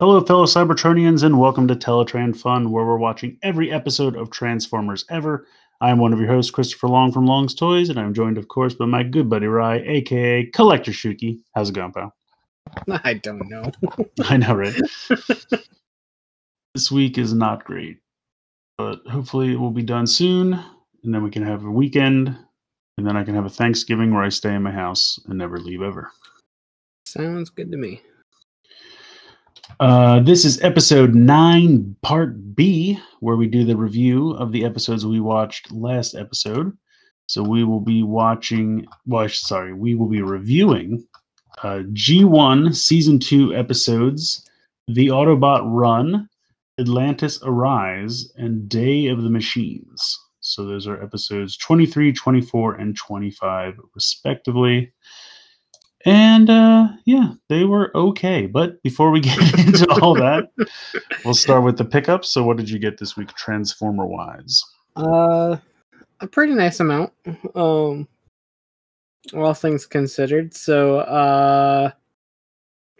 Hello, fellow Cybertronians, and welcome to Teletran Fun, where we're watching every episode of Transformers ever. I'm one of your hosts, Christopher Long from Long's Toys, and I'm joined, of course, by my good buddy Rye, a.k.a. Collector Shuki. How's it going, pal? I don't know. I know, right? This week is not great, but hopefully it will be done soon, and then we can have a weekend, and then I can have a Thanksgiving where I stay in my house and never leave ever. Sounds good to me. This is episode 9, part B, where we do the review of the episodes we watched last episode. So we will be reviewing G1 Season 2 episodes, The Autobot Run, Atlantis Arise, and Day of the Machines. So those are episodes 23, 24, and 25, respectively. And, yeah, they were okay. But before we get into all that, we'll start with the pickups. So what did you get this week, Transformer-wise? A pretty nice amount, all things considered. So,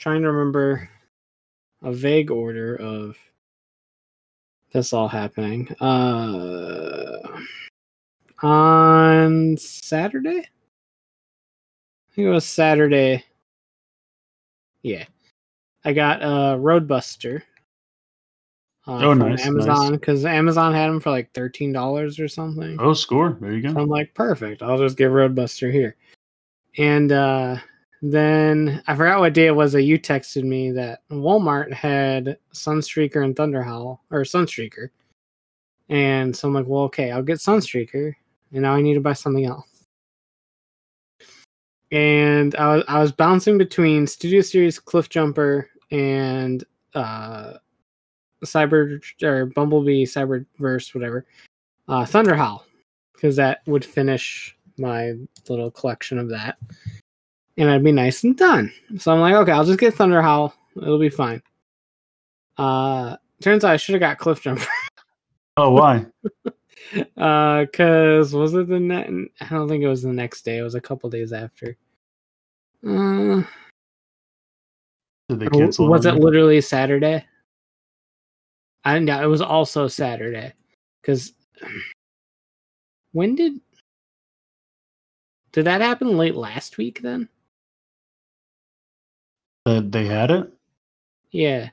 trying to remember a vague order of this all happening. On Saturday? I think it was Saturday. Yeah. I got Roadbuster from Amazon, because Amazon had them for like $13 or something. Oh, score. There you go. So I'm like, perfect. I'll just give Roadbuster here. And then I forgot what day it was that you texted me that Walmart had Sunstreaker and Thunderhowl, or Sunstreaker. And so I'm like, well, okay, I'll get Sunstreaker, and now I need to buy something else. And I was bouncing between Studio Series Cliff Jumper and Bumblebee, Cyberverse, whatever, Thunderhowl, because that would finish my little collection of that, and I'd be nice and done. So I'm like, okay, I'll just get Thunderhowl; it'll be fine. Turns out I should have got Cliff Jumper. Oh, why? Cause was it the net? I don't think it was the next day. It was a couple days after. Did they cancel? Was it literally Saturday? I don't know. It was also Saturday. Cause when did that happen? Late last week? Then they had it. Yeah.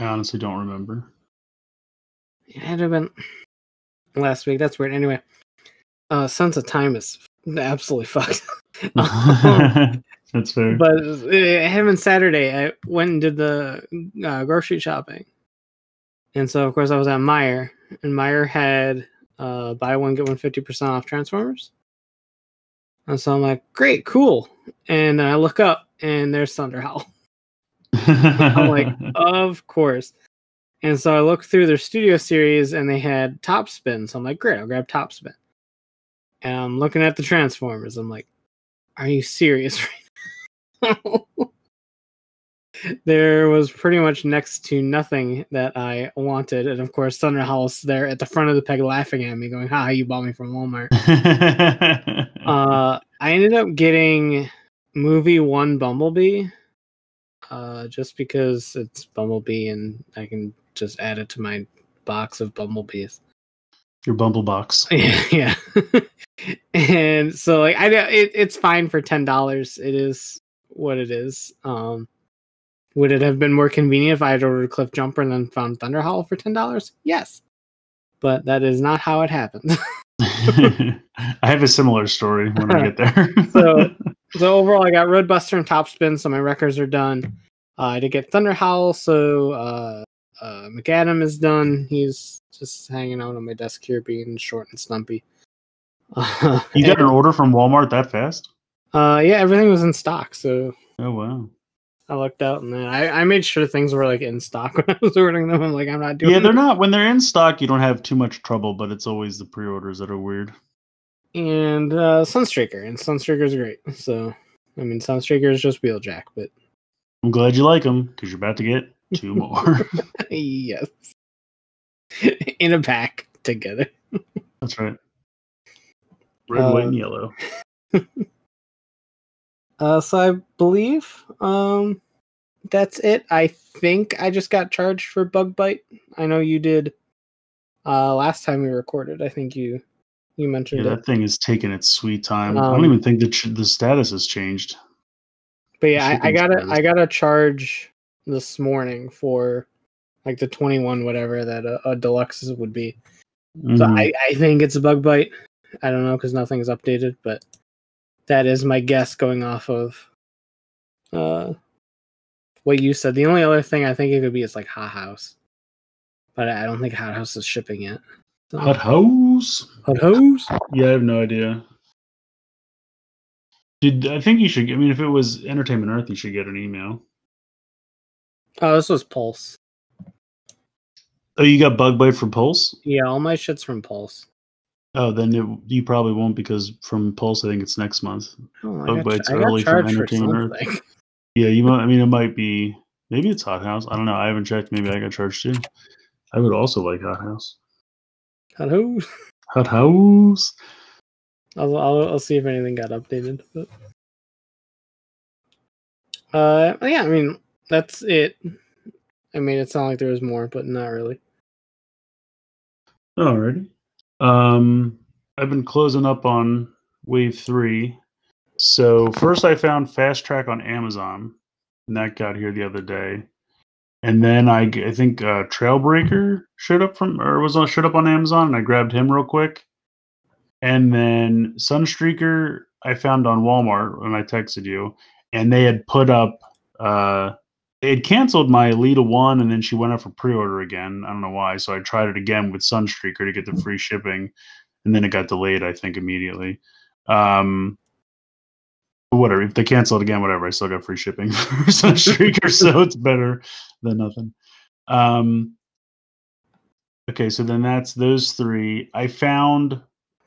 I honestly don't remember. It had to have been last week. That's weird. Anyway, sense of time is absolutely fucked. That's fair. But it had been Saturday. I went and did the grocery shopping, and so of course I was at Meijer, and Meijer had buy one get one 50% off Transformers, and so I'm like, great, cool. And I look up, and there's Thunderhowl. I'm like, of course. And so I looked through their Studio Series, and they had Top Spin. So I'm like, great, I'll grab Top Spin. And I'm looking at the Transformers. I'm like, are you serious right now? There was pretty much next to nothing that I wanted. And, of course, Thunderhowl's there at the front of the peg laughing at me, going, haha, you bought me from Walmart. I ended up getting Movie One Bumblebee, just because it's Bumblebee, and I can just add it to my box of bumblebees. Your bumble box. Yeah. And so, like, I know it's fine for $10. It is what it is. Would it have been more convenient if I had ordered Cliff Jumper and then found Thunderhowl for $10? Yes, but that is not how it happened. I have a similar story when I get there. So overall, I got Roadbuster and Topspin, so my records are done. I did get Thunderhowl, so McAdam is done. He's just hanging out on my desk here, being short and stumpy. You got an order from Walmart that fast? Yeah, everything was in stock. So oh wow, I lucked out, and then I made sure things were like in stock when I was ordering them. I'm like, I'm not doing. Yeah, they're not. When they're in stock, you don't have too much trouble, but it's always the pre-orders that are weird. And Sunstreaker, and Sunstreaker's great. So, I mean, Sunstreaker is just Wheeljack, but I'm glad you like them, because you're about to get two more. Yes. In a pack together. That's right. Red, white, and yellow. So I believe that's it. I think I just got charged for Bug Bite. I know you did last time we recorded. I think you mentioned that thing is taking its sweet time. I don't even think the status has changed. But yeah, I got a charge this morning for like the 21 whatever that a deluxe would be. Mm-hmm. So I think it's a Bug Bite. I don't know because nothing's updated, but that is my guess going off of what you said. The only other thing I think it could be is like Hothouse, but I don't think Hothouse is shipping yet. So. Hothouse? Yeah, I have no idea. Dude, I think you should. I mean, if it was Entertainment Earth, you should get an email. Oh, this was Pulse. Oh, you got Bug Bite from Pulse? Yeah, all my shit's from Pulse. Oh, then you probably won't because from Pulse, I think it's next month. Oh, Bug Bite's early from Entertainment Earth. Yeah, you might. I mean, it might be. Maybe it's Hothouse. I don't know. I haven't checked. Maybe I got charged too. I would also like Hothouse. Hothouse. I'll see if anything got updated. But. Yeah, I mean that's it. I mean, it's not like there was more, but not really. Alrighty. I've been closing up on Wave 3. So first I found Fast Track on Amazon, and that got here the other day. And then I think Trailbreaker showed up on Amazon, and I grabbed him real quick. And then Sunstreaker I found on Walmart when I texted you, and they had put up they had canceled my Alita 1, and then she went up for pre-order again. I don't know why, so I tried it again with Sunstreaker to get the free shipping, and then it got delayed, I think, immediately. Whatever, if they cancel it again, whatever, I still got free shipping for Sunstreaker, so it's better than nothing. Okay, so then that's those three. I found...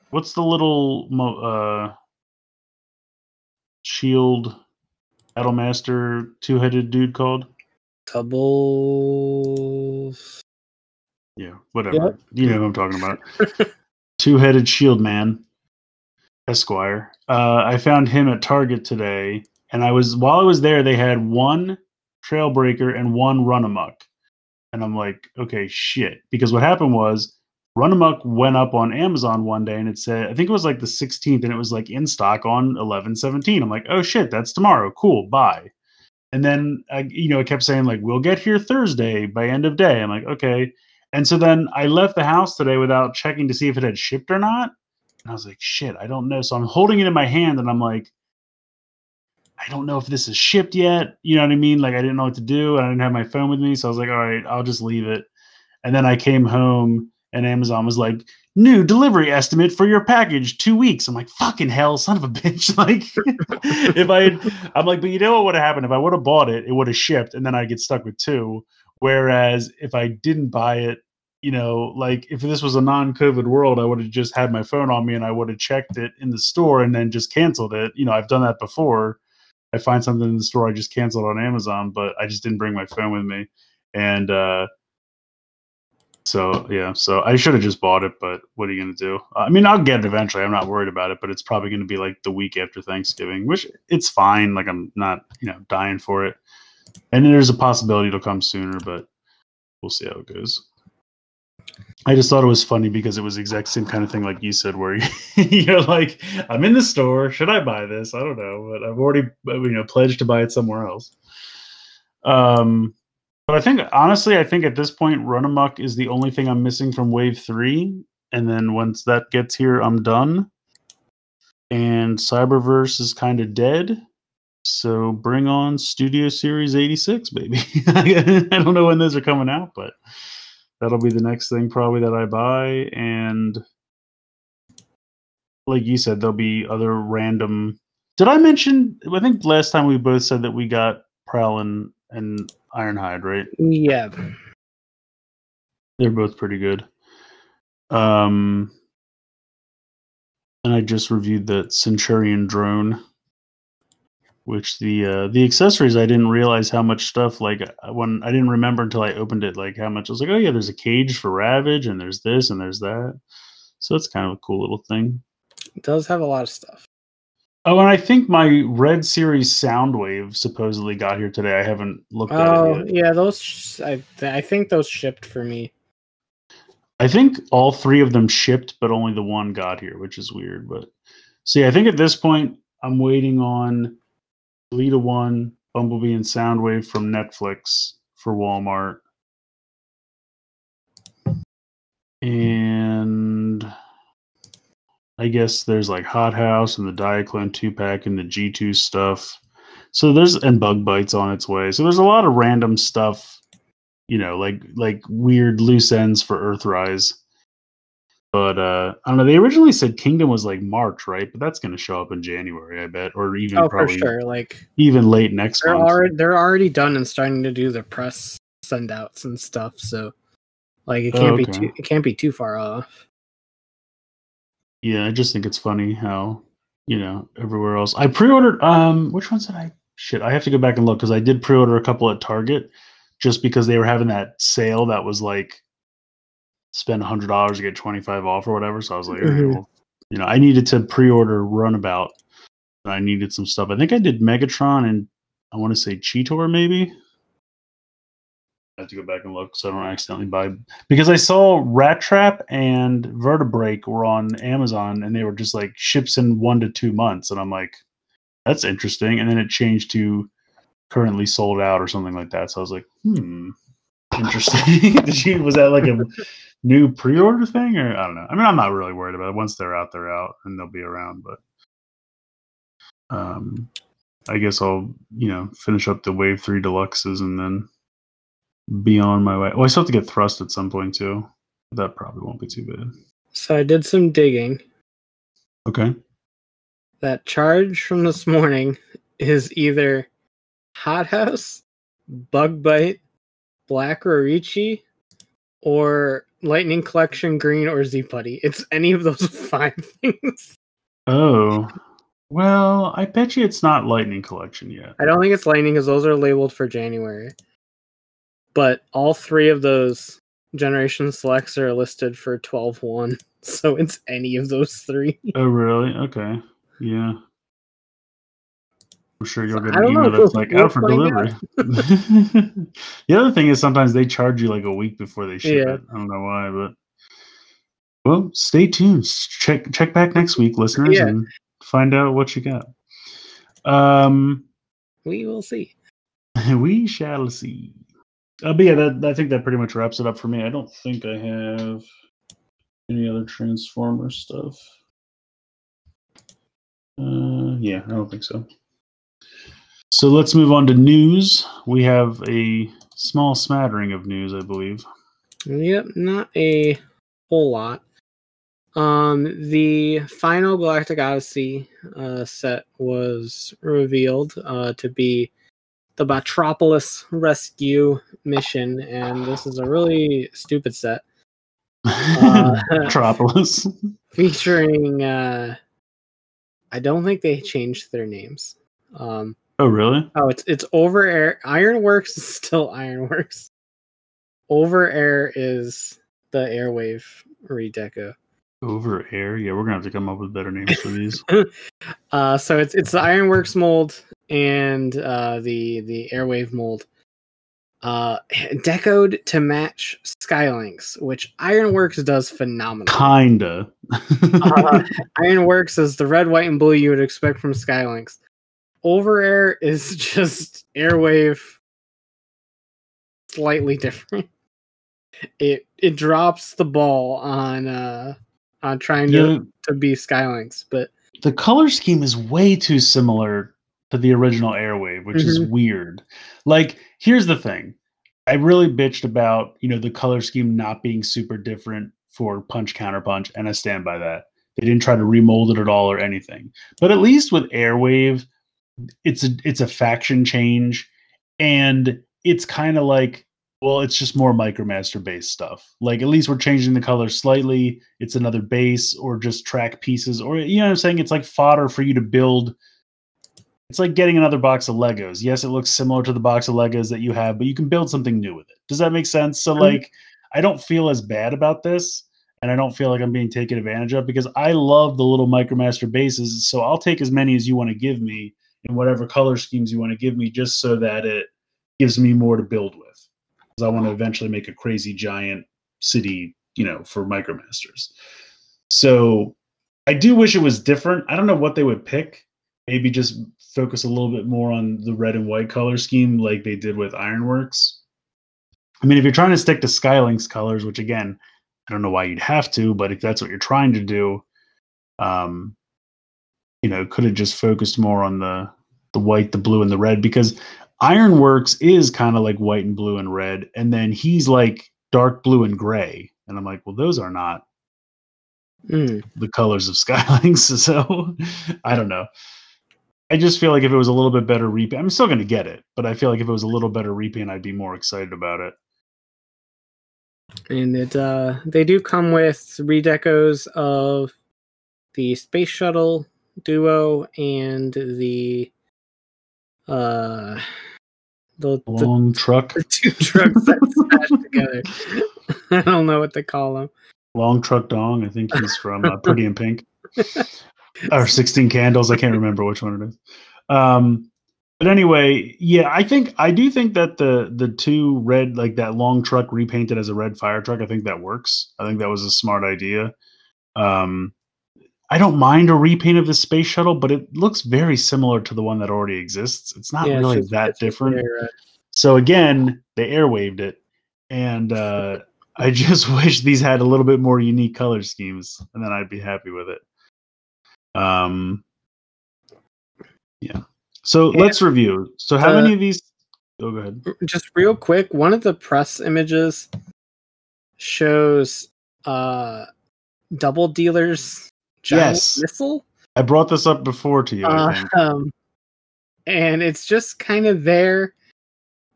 What's the little shield Battlemaster two-headed dude called? Double. Yeah, whatever. Yep. You know what I'm talking about. Two-headed shield man, Esquire. I found him at Target today, and while I was there, they had one Trailbreaker and one Runamuck, and I'm like, okay, shit, because what happened was. Runamuck went up on Amazon one day, and it said, I think it was like the 16th, and it was like in stock on 11/17. I'm like, oh shit, that's tomorrow. Cool, bye. And then it kept saying like, we'll get here Thursday by end of day. I'm like, okay. And so then I left the house today without checking to see if it had shipped or not. And I was like, shit, I don't know. So I'm holding it in my hand, and I'm like, I don't know if this is shipped yet. You know what I mean? Like I didn't know what to do, and I didn't have my phone with me, so I was like, all right, I'll just leave it. And then I came home. And Amazon was like, new delivery estimate for your package, 2 weeks. I'm like, fucking hell, son of a bitch. Like, I'm like, but you know what would have happened? If I would have bought it, it would have shipped, and then I'd get stuck with two. Whereas if I didn't buy it, like if this was a non-COVID world, I would have just had my phone on me and I would have checked it in the store and then just canceled it. I've done that before. I find something in the store, I just canceled on Amazon, but I just didn't bring my phone with me. And, So I should have just bought it, but what are you going to do? I mean, I'll get it eventually. I'm not worried about it, but it's probably going to be like the week after Thanksgiving, which it's fine. Like I'm not, dying for it. And there's a possibility it'll come sooner, but we'll see how it goes. I just thought it was funny because it was the exact same kind of thing like you said, where you're like, I'm in the store. Should I buy this? I don't know, but I've already, pledged to buy it somewhere else. But I think, honestly, at this point, Runamuck is the only thing I'm missing from Wave 3. And then once that gets here, I'm done. And Cyberverse is kind of dead. So bring on Studio Series 86, baby. I don't know when those are coming out, but that'll be the next thing probably that I buy. And like you said, there'll be other random... Did I mention... I think last time we both said that we got Prowl and Ironhide, right? Yeah. They're both pretty good. And I just reviewed the Centurion drone, which the accessories, I didn't realize how much stuff, like when I didn't remember until I opened it, like how much. I was like, oh yeah, there's a cage for Ravage and there's this and there's that. So it's kind of a cool little thing. It does have a lot of stuff. Oh, and I think my Red Series Soundwave supposedly got here today. I haven't looked at it yet. Yeah, those I think those shipped for me. I think all three of them shipped, but only the one got here, which is weird. But see, I think at this point I'm waiting on Lita One, Bumblebee, and Soundwave from Netflix for Walmart. And I guess there's like Hothouse and the Diaclone 2-pack and the G2 stuff. So there's, and Bug Bite's on its way. So there's a lot of random stuff, you know, like weird loose ends for Earthrise. But I don't know. They originally said Kingdom was like March, right? But that's going to show up in January, I bet, or even probably for sure, like even late next month. They're already done and starting to do the press send outs and stuff. So like it can't be too far off. Yeah, I just think it's funny how, you know, everywhere else. I pre-ordered, which ones did I? Shit, I have to go back and look, because I did pre-order a couple at Target just because they were having that sale that was like spend $100 to get 25 off or whatever. So I was like, mm-hmm. Well, you know, I needed to pre-order Runabout. And I needed some stuff. I think I did Megatron and I want to say Cheetor maybe. I have to go back and look so I don't accidentally buy, because I saw Rat Trap and Vertebrake were on Amazon and they were just like ships in 1 to 2 months, and I'm like, that's interesting. And then it changed to currently sold out or something like that. So I was like, interesting. Was that like a new pre-order thing, or I don't know. I mean, I'm not really worried about it. Once they're out, and they'll be around. But I guess I'll finish up the Wave 3 Deluxes and then be on my way. Oh, I still have to get Thrust at some point too. That probably won't be too bad. So I did some digging. Okay. That charge from this morning is either Hothouse, Bug Bite, Black Rorichi, or Lightning Collection Green, or Z Putty. It's any of those 5 things. Oh. Well, I bet you it's not Lightning Collection yet. I don't think it's Lightning, because those are labeled for January. But all 3 of those Generation Selects are listed for 12/1, so it's any of those 3. Oh, really? Okay. Yeah. I'm sure you'll get an email that's like, out for delivery. The other thing is sometimes they charge you like a week before they ship it. I don't know why, but... Well, stay tuned. Check back next week, listeners, and find out what you got. We will see. We shall see. But yeah, I think that pretty much wraps it up for me. I don't think I have any other Transformer stuff. Yeah, I don't think so. So let's move on to news. We have a small smattering of news, I believe. Yep, not a whole lot. The final Galactic Odyssey set was revealed to be the Batropolis Rescue Mission, and this is a really stupid set. Batropolis. Featuring, I don't think they changed their names. Oh, really? Oh, it's Overair. Ironworks is still Ironworks. Overair is the Airwave redeco. Overair? Yeah, we're going to have to come up with better names for these. So it's the Ironworks mold and the Airwave mold. Decoed to match Skylynx, which Ironworks does phenomenally. Kinda. Ironworks is the red, white, and blue you would expect from Skylynx. Overair is just Airwave slightly different. It drops the ball on trying to be Skylynx, but the color scheme is way too similar to the original Airwave, which is weird. Like, here's the thing. I really bitched about, the color scheme not being super different for Punch Counterpunch, and I stand by that. They didn't try to remold it at all or anything. But at least with Airwave, it's a faction change, and it's kind of like, well, it's just more MicroMaster based stuff. Like, at least we're changing the color slightly. It's another base or just track pieces, or what I'm saying? It's like fodder for you to build. It's like getting another box of Legos. Yes, it looks similar to the box of Legos that you have, but you can build something new with it. Does that make sense? So like, I don't feel as bad about this and I don't feel like I'm being taken advantage of because I love the little MicroMaster bases. So I'll take as many as you want to give me in whatever color schemes you want to give me, just so that it gives me more to build with. Because I want to eventually make a crazy giant city, you know, for MicroMasters. So I do wish it was different. I don't know what they would pick. Maybe just focus a little bit more on the red and white color scheme like they did with Ironworks. I mean, if you're trying to stick to Skylynx colors, which again, I don't know why you'd have to, but if that's what you're trying to do, you know, could have just focused more on the white, the blue, and the red, because Ironworks is kind of like white and blue and red, and then he's like dark blue and gray. And I'm like, well, those are not the colors of Skylynx. So I don't know. I just feel like if it was a little bit better repaint, I'm still going to get it, but I feel like if it was a little better repaint, I'd be more excited about it. And it they do come with redecos of the Space Shuttle Duo and the long truck. The two trucks that smashed together. I don't know what to call them. Long Truck Dong. I think he's from Pretty in Pink. Or 16 Candles. I can't remember which one it is. But anyway, yeah, I do think that the two red, like that long truck repainted as a red fire truck, I think that works. I think that was a smart idea. I don't mind a repaint of the space shuttle, but it looks very similar to the one that already exists. It's not really that different. So again, they airwaved it, and I just wish these had a little bit more unique color schemes, and then I'd be happy with it. Yeah. So let's review. So how many of these? Oh, go ahead. Just real quick, one of the press images shows Double Dealer's giant missile. I brought this up before to you. And it's just kind of there.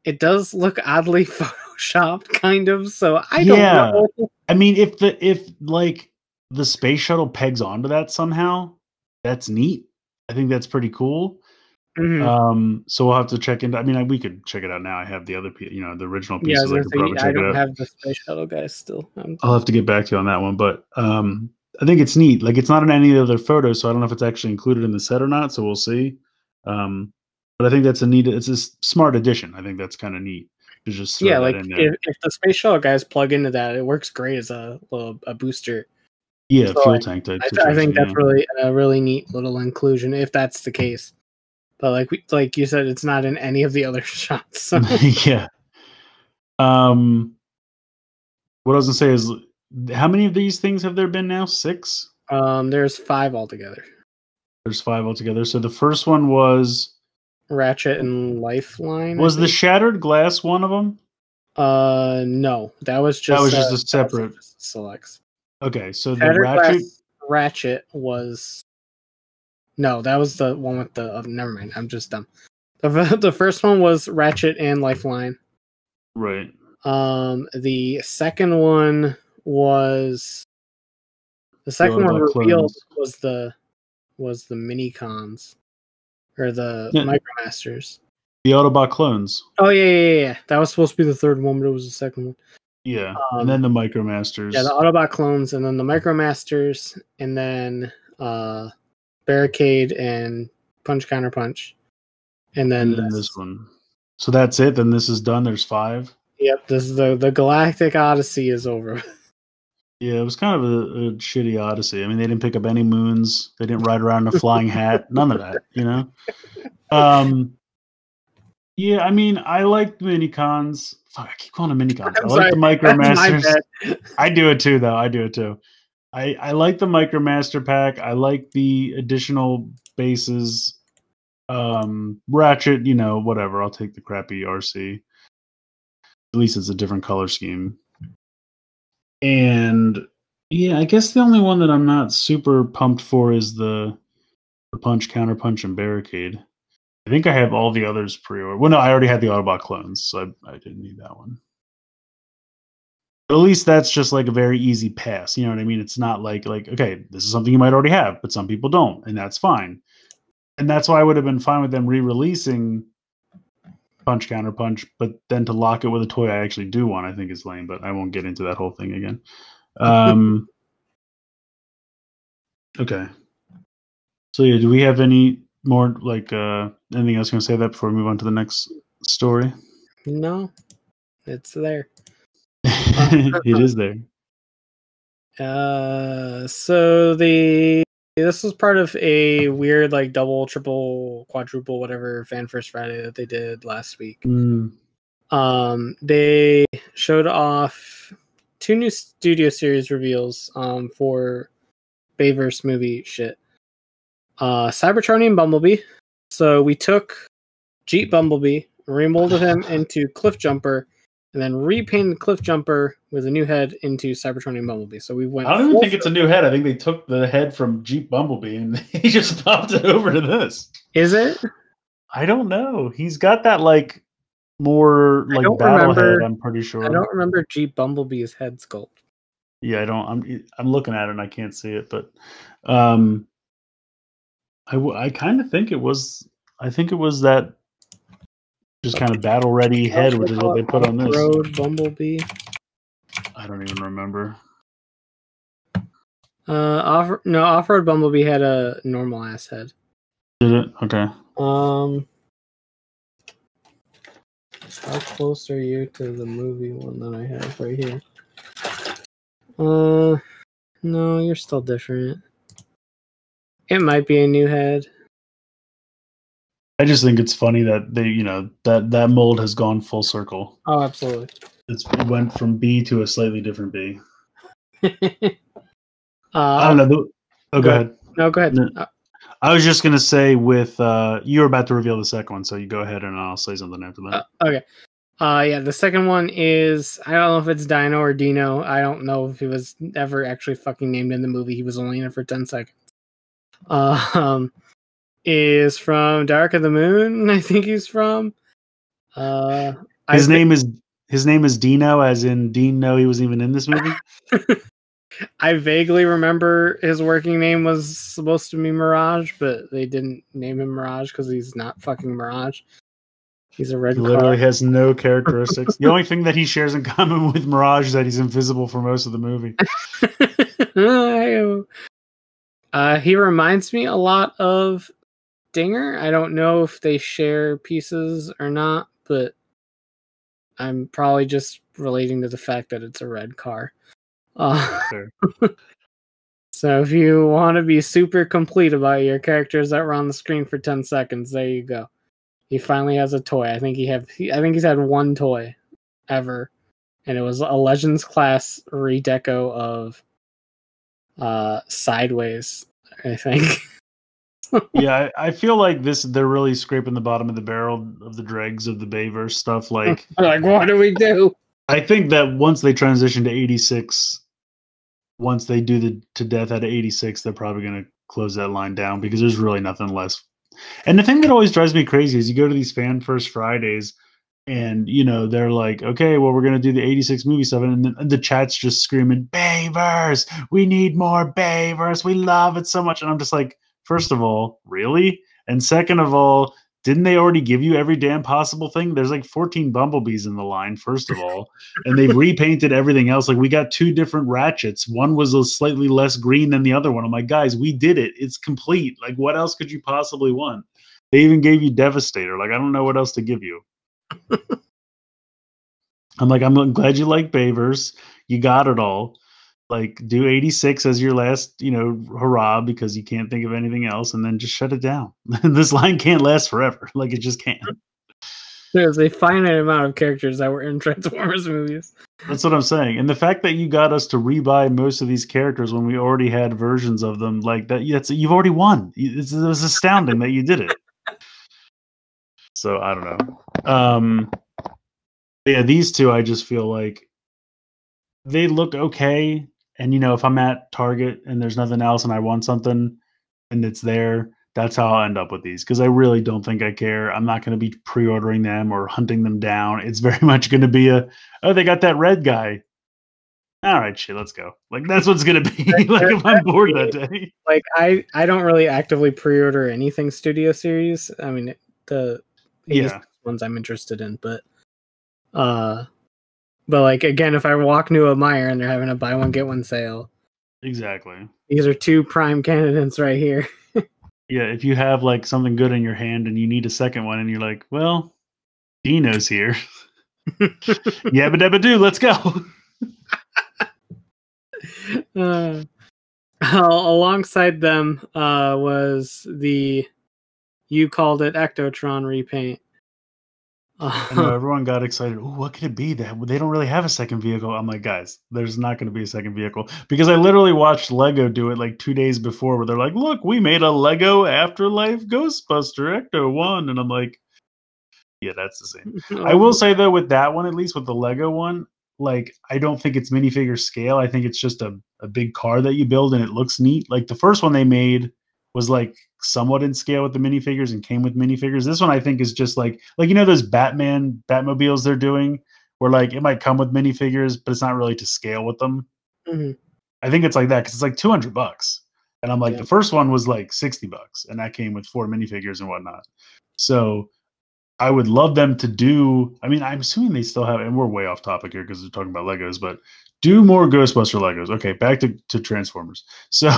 It does look oddly photoshopped, kind of. So I don't know. I mean, if the space shuttle pegs onto that somehow, that's neat. I think that's pretty cool. Mm-hmm. So we'll have to check into. I mean, we could check it out now. I have the other, the original piece. Yeah, I don't have the space shuttle guys still. I'll have to get back to you on that one, but I think it's neat. Like, it's not in any other photos, so I don't know if it's actually included in the set or not. So we'll see. But I think that's a neat. It's a smart addition. I think that's kind of neat. To just throw that in there. If the space shuttle guys plug into that, it works great as a booster. Yeah, so fuel tank type. I think that's really a really neat little inclusion if that's the case. But like you said, it's not in any of the other shots. So. Yeah. What I was gonna say is, how many of these things have there been now? 6? There's 5 altogether. So the first one was Ratchet and Lifeline. Was the Shattered Glass one of them? No, that was just a separate selects. Okay, so the Ratchet was. No, that was the one with the... never mind, I'm just dumb. The first one was Ratchet and Lifeline. Right. The second one was... The second one revealed was the mini-cons. Or the Micromasters. The Autobot clones. Oh, yeah. That was supposed to be the third one, but it was the second one. Yeah, and then the Micromasters. Yeah, the Autobot clones, and then the Micromasters, and then... Barricade and Punch Counterpunch, and then this one. So that's it. Then this is done. There's 5. Yep. This is the Galactic Odyssey is over. Yeah, it was kind of a shitty Odyssey. I mean, they didn't pick up any moons. They didn't ride around in a flying hat. None of that, Yeah, I mean, I liked minicons. Fuck, I keep calling them minicons. I like the Micromasters. I do it too, though. I like the MicroMaster pack. I like the additional bases. Ratchet, whatever. I'll take the crappy RC. At least it's a different color scheme. And, I guess the only one that I'm not super pumped for is the Punch, Counterpunch, and Barricade. I think I have all the others pre-order. Well, no, I already had the Autobot clones, so I didn't need that one. But at least that's just like a very easy pass. You know what I mean? It's not like, okay, this is something you might already have, but some people don't, and that's fine. And that's why I would have been fine with them re-releasing Punch Counterpunch, but then to lock it with a toy I actually do want, I think is lame, but I won't get into that whole thing again. Okay. So yeah, do we have any more, like, anything else you want to say that before we move on to the next story? No, it's there. It is there. So this was part of a weird, like, double, triple, quadruple, whatever Fan First Friday that they did last week. Mm. They showed off 2 new Studio Series reveals for Bayverse movie shit. Cybertronian Bumblebee. So we took Jeep Bumblebee, remolded him into Cliff Jumper, and then repainted Cliff Jumper with a new head into Cybertronian Bumblebee. So we went. I don't even think it's a new head. I think they took the head from Jeep Bumblebee and he just popped it over to this. Is it? I don't know. He's got that like more like battle head. I'm pretty sure. I don't remember Jeep Bumblebee's head sculpt. Yeah, I don't. I'm looking at it and I can't see it, but. I kind of think it was. I think it was that just kind of battle ready head, which is what they put on this. Road Bumblebee. I don't even remember. Off-road Bumblebee had a normal ass head. Did it? Okay. How close are you to the movie one that I have right here? No, you're still different. It might be a new head. I just think it's funny that they, you know, that mold has gone full circle. Oh, absolutely. It went from B to a slightly different B. I don't know. Go ahead. No, go ahead. No. I was just going to say with, you were about to reveal the second one, so you go ahead and I'll say something after that. Okay. Yeah, the second one is, I don't know if it's Dino or Dino. I don't know if he was ever actually fucking named in the movie. He was only in it for 10 seconds. Is from Dark of the Moon. I think he's from. His name is Dino, as in Dean. No, he wasn't even in this movie. I vaguely remember his working name was supposed to be Mirage, but they didn't name him Mirage because he's not fucking Mirage. He's a red. He literally has no characteristics. The only thing that he shares in common with Mirage is that he's invisible for most of the movie. He reminds me a lot of Dinger. I don't know if they share pieces or not, but I'm probably just relating to the fact that it's a red car. Sure. So if you want to be super complete about your characters that were on the screen for 10 seconds, there you go. He finally has a toy. I think he's had one toy ever, and it was a Legends class redeco of Sideways, I think. Yeah, I feel like they're really scraping the bottom of the barrel of the dregs of the Bayverse stuff. Like, what do we do? I think that once they transition to 86, once they do the to death out of 86, they're probably going to close that line down because there's really nothing less. And the thing that always drives me crazy is you go to these Fan First Fridays and, you know, they're like, okay, well, we're going to do the 86 movie stuff. And then the chat's just screaming, Bayverse, we need more Bayverse. We love it so much. And I'm just like, first of all, really? And second of all, didn't they already give you every damn possible thing? There's like 14 Bumblebees in the line, first of all. And they've repainted everything else. Like, we got 2 different Ratchets. One was a slightly less green than the other one. I'm like, guys, we did it. It's complete. Like, what else could you possibly want? They even gave you Devastator. Like, I don't know what else to give you. I'm glad you like Bayverse. You got it all. Like, do 86 as your last, you know, hurrah, because you can't think of anything else, and then just shut it down. This line can't last forever. Like, it just can't. There's a finite amount of characters that were in Transformers movies. That's what I'm saying. And the fact that you got us to rebuy most of these characters when we already had versions of them, like that, you've already won. It was astounding that you did it. So I don't know. Yeah, these 2, I just feel like they look okay. And, you know, if I'm at Target and there's nothing else and I want something and it's there, that's how I'll end up with these. Because I really don't think I care. I'm not going to be pre-ordering them or hunting them down. It's very much going to be they got that red guy. All right, shit, let's go. Like, that's what's going to be. Like, if I'm bored that day. Like, I don't really actively pre-order anything Studio Series. I mean, the ones I'm interested in, but like, again, if I walk into a Meijer and they're having a buy one get one sale, exactly, These are two prime candidates right here. Yeah, if you have like something good in your hand and you need a second one and you're like, well, Dino's here. Yabba dabba doo, let's go. Alongside them was the, you called it, Ectotron repaint. I know everyone got excited. Ooh, what could it be? That they don't really have a second vehicle. I'm like, guys, there's not going to be a second vehicle, because I literally watched Lego do it like 2 days before, where they're like, look, we made a Lego Afterlife Ghostbuster Ecto One, and I'm like, yeah, that's the same. I will say though, with that one, at least with the Lego one, like, I don't think it's minifigure scale. I think it's just a big car that you build and it looks neat. Like the first one they made was like somewhat in scale with the minifigures and came with minifigures. This one I think is just like, you know, those Batmobiles they're doing where like it might come with minifigures, but it's not really to scale with them. Mm-hmm. I think it's like that. 'Cause it's like $200. And I'm like, yeah. The first one was like $60 and that came with 4 minifigures and whatnot. So I would love them to do, I mean, I'm assuming they still have, and we're way off topic here 'cause we're talking about Legos, but do more Ghostbuster Legos. Okay. Back to Transformers. So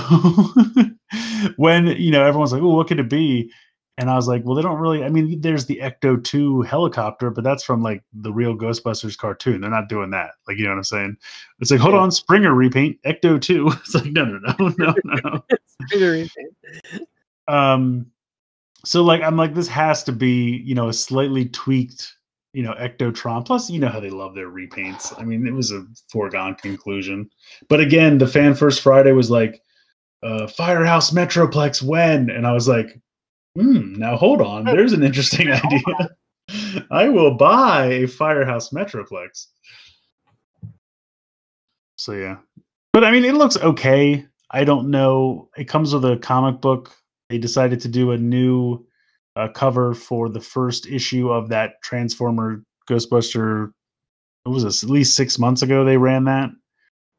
when, you know, everyone's like, oh, what could it be? And I was like, well, they don't really, I mean, there's the Ecto-2 helicopter, but that's from like the real Ghostbusters cartoon. They're not doing that. Like, you know what I'm saying? It's like, hold on, Springer repaint Ecto-2. It's like, no. Springer repaint. So like, I'm like, this has to be, you know, a slightly tweaked, you know, Ectotron. Plus, you know how they love their repaints. I mean, it was a foregone conclusion. But again, the Fan First Friday was like, Firehouse Metroplex when? And I was like, now hold on. There's an interesting idea. I will buy a Firehouse Metroplex. So, yeah. But, I mean, it looks okay. I don't know. It comes with a comic book. They decided to do a new cover for the first issue of that Transformer Ghostbuster. What was this? At least 6 months ago they ran that.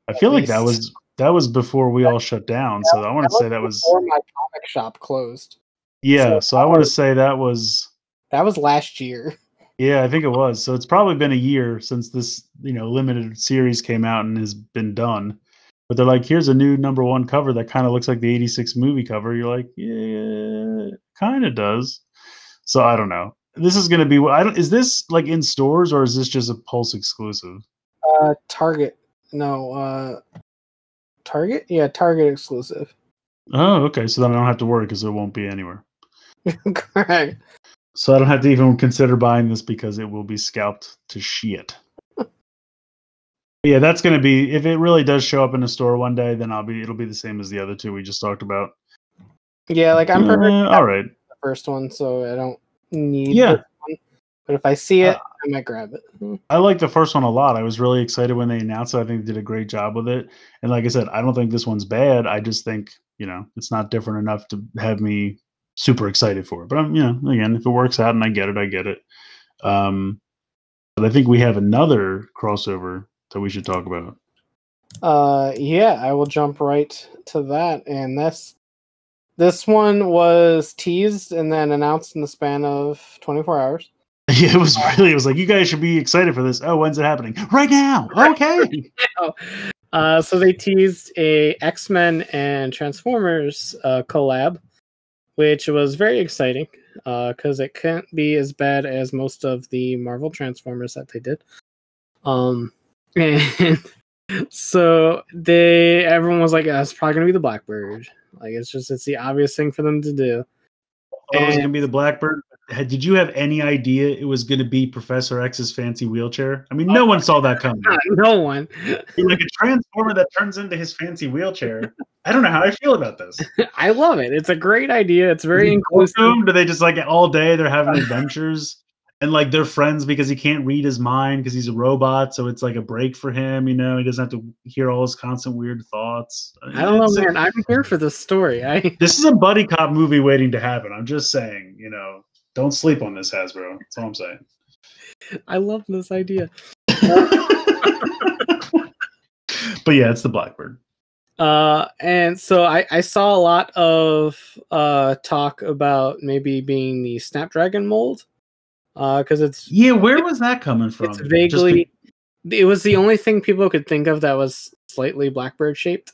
I feel like that was before we all shut down. So I want to say that was before my comic shop closed. Yeah, so I want to say that was last year. Yeah, I think it was. So it's probably been a year since this, you know, limited series came out and has been done. But they're like, here's a new #1 cover that kind of looks like the 86 movie cover. You're like, yeah, kind of does. So I don't know. This is going to be, is this like in stores or is this just a Pulse exclusive? Target. No. Target? Yeah, Target exclusive. Oh, okay. So then I don't have to worry because it won't be anywhere. Correct. So I don't have to even consider buying this because it will be scalped to shit. Yeah, that's going to be, if it really does show up in a store one day, then it'll be the same as the other two we just talked about. Yeah, like I'm perfect. All right. The first one, so I don't need this one. But if I see it, I might grab it. I like the first one a lot. I was really excited when they announced it. I think they did a great job with it. And like I said, I don't think this one's bad. I just think, you know, it's not different enough to have me super excited for it. But I'm, you know, again, if it works out and I get it, I get it. But I think we have another crossover that we should talk about. Yeah, I will jump right to that. And this one was teased and then announced in the span of 24 hours. Yeah, it was like, you guys should be excited for this. Oh, when's it happening? Right now. Okay. So they teased a X-Men and Transformers collab, which was very exciting because it can't be as bad as most of the Marvel Transformers that they did. And so everyone was like, "That's probably gonna be the Blackbird. Like, it's the obvious thing for them to do." It was gonna be the Blackbird. Did you have any idea it was gonna be Professor X's fancy wheelchair? I mean, no one saw that coming. No one. Like a Transformer that turns into his fancy wheelchair. I don't know how I feel about this. I love it. It's a great idea. It's very inclusive. Do they just like all day? They're having adventures. And, like, they're friends because he can't read his mind because he's a robot, so it's, like, a break for him, you know? He doesn't have to hear all his constant weird thoughts. I don't know, man. I'm here for this story. This is a buddy cop movie waiting to happen. I'm just saying, you know, don't sleep on this, Hasbro. That's all I'm saying. I love this idea. But, yeah, it's the Blackbird. And so I saw a lot of talk about maybe being the Snapdragon mold. Because it's where was that coming from? It's vaguely, it was the only thing people could think of that was slightly Blackbird shaped.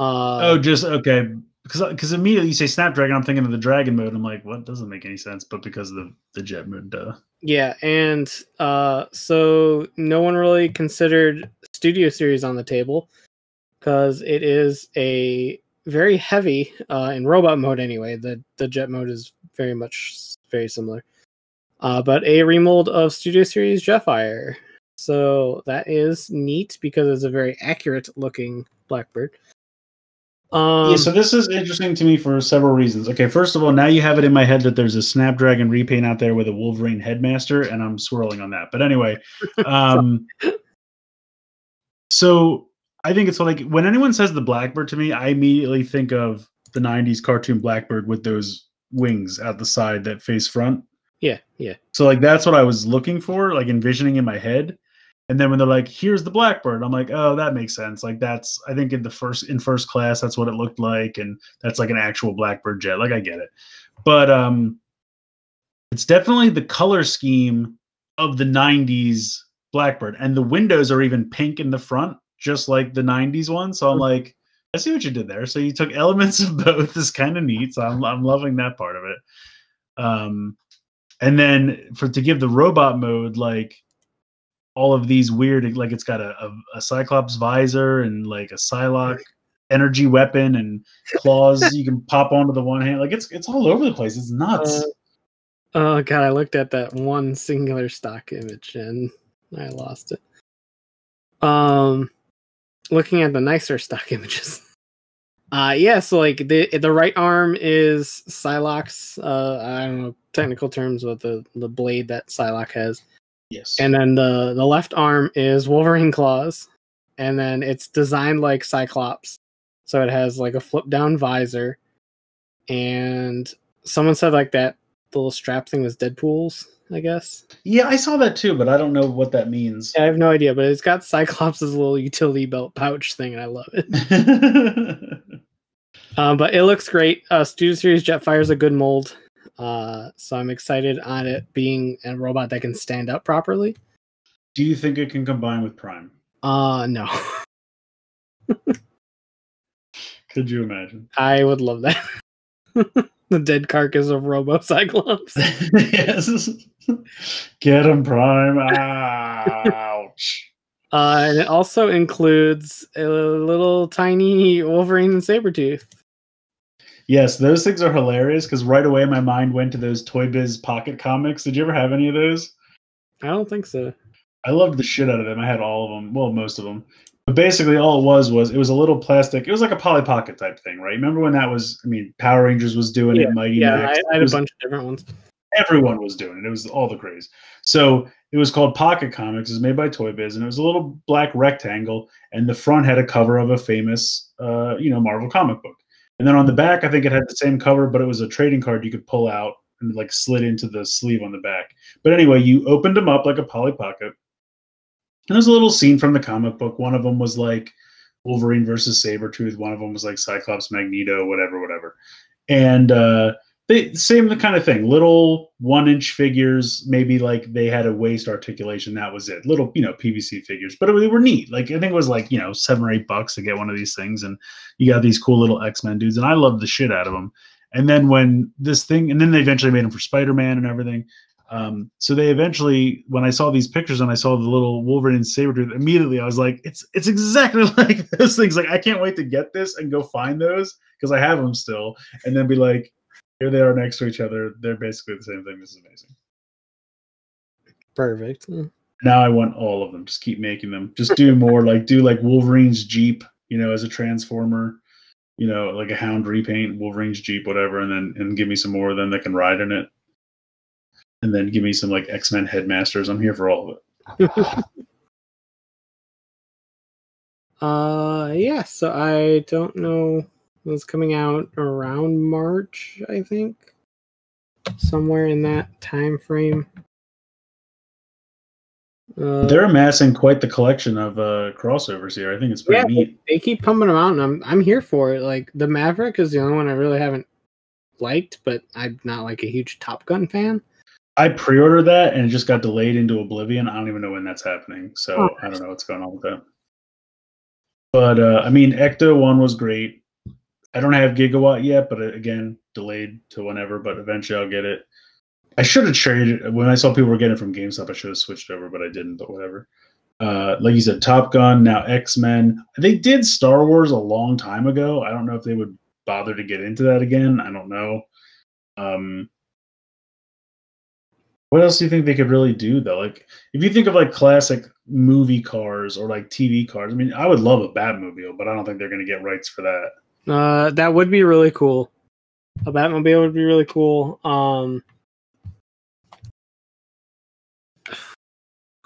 Okay. Because immediately you say Snapdragon, I'm thinking of the Dragon mode. I'm like, what? Doesn't make any sense. But because of the Jet mode, duh. Yeah, and so no one really considered Studio Series on the table because it is a very heavy in robot mode anyway. The Jet mode is very similar. But a remold of Studio Series Jetfire. So that is neat because it's a very accurate looking Blackbird. So this is interesting to me for several reasons. Okay, first of all, now you have it in my head that there's a Snapdragon repaint out there with a Wolverine headmaster, and I'm swirling on that. But anyway, so I think it's like when anyone says the Blackbird to me, I immediately think of the 90s cartoon Blackbird with those wings out the side that face front. Yeah. So like that's what I was looking for, like envisioning in my head. And then when they're like, here's the Blackbird, I'm like, oh, that makes sense. Like that's, I think in first class, that's what it looked like. And that's like an actual Blackbird jet. Like I get it. But it's definitely the color scheme of the 90s Blackbird. And the windows are even pink in the front, just like the 90s one. So I'm like, I see what you did there. So you took elements of both. It's kind of neat. So I'm loving that part of it. And then to give the robot mode, like, all of these weird, like it's got a Cyclops visor and like a Psylocke energy weapon and claws you can pop onto the one hand. Like it's all over the place. It's nuts. Oh God, I looked at that one singular stock image and I lost it. Looking at the nicer stock images. So like the right arm is Psylocke's, I don't know technical terms, but the blade that Psylocke has. Yes. And then the left arm is Wolverine claws, and then it's designed like Cyclops. So it has like a flip down visor, and someone said like that little strap thing was Deadpool's, I guess. Yeah, I saw that too, but I don't know what that means. Yeah, I have no idea, but it's got Cyclops's little utility belt pouch thing, and I love it. But it looks great. Studio Series Jetfire is a good mold. So I'm excited on it being a robot that can stand up properly. Do you think it can combine with Prime? No. Could you imagine? I would love that. The dead carcass of Robo Cyclops. Yes. Get him, Prime. Ouch. And it also includes a little tiny Wolverine and Sabretooth. Yes, those things are hilarious because right away my mind went to those Toy Biz pocket comics. Did you ever have any of those? I don't think so. I loved the shit out of them. I had all of them. Well, most of them. But basically all it was it was a little plastic. It was like a Polly Pocket type thing, right? Remember when that was, Power Rangers was doing it. Mighty Max. I had a bunch of different ones. Everyone was doing it. It was all the craze. So it was called Pocket Comics. It was made by Toy Biz, and it was a little black rectangle, and the front had a cover of a famous, Marvel comic book. And then on the back, I think it had the same cover, but it was a trading card you could pull out and like slid into the sleeve on the back. But anyway, you opened them up like a Polly Pocket. And there's a little scene from the comic book. One of them was like Wolverine versus Sabretooth. One of them was like Cyclops, Magneto, whatever. And same kind of thing. Little 1-inch figures. Maybe like they had a waist articulation. That was it. Little, PVC figures. But they were neat. Like, I think it was like, $7 or $8 to get one of these things. And you got these cool little X-Men dudes. And I loved the shit out of them. And then then they eventually made them for Spider-Man and everything. So they eventually, when I saw these pictures and I saw the little Wolverine and Sabretooth, immediately I was like, it's exactly like those things. Like, I can't wait to get this and go find those because I have them still. And then be like, here they are next to each other. They're basically the same thing. This is amazing. Perfect. Now I want all of them. Just keep making them. Just do more. do Wolverine's Jeep, as a Transformer, like a Hound repaint, Wolverine's Jeep, whatever. And then give me some more of them that can ride in it. And then give me some like X-Men headmasters. I'm here for all of it. So I don't know. It was coming out around March, I think. Somewhere in that time frame. They're amassing quite the collection of crossovers here. I think it's pretty neat. They keep pumping them out, and I'm here for it. Like, the Maverick is the only one I really haven't liked, but I'm not like a huge Top Gun fan. I pre-ordered that, and it just got delayed into oblivion. I don't even know when that's happening, so I don't know what's going on with that. But, I mean, Ecto 1 was great. I don't have Gigawatt yet, but again, delayed to whenever, but eventually I'll get it. I should have traded. When I saw people were getting it from GameStop, I should have switched over, but I didn't, but whatever. Like you said, Top Gun, now X-Men. They did Star Wars a long time ago. I don't know if they would bother to get into that again. I don't know. What else do you think they could really do, though? Like, if you think of, like, classic movie cars or, like, TV cars, I mean, I would love a Batmobile, but I don't think they're going to get rights for that. That would be really cool. A Batmobile would be really cool.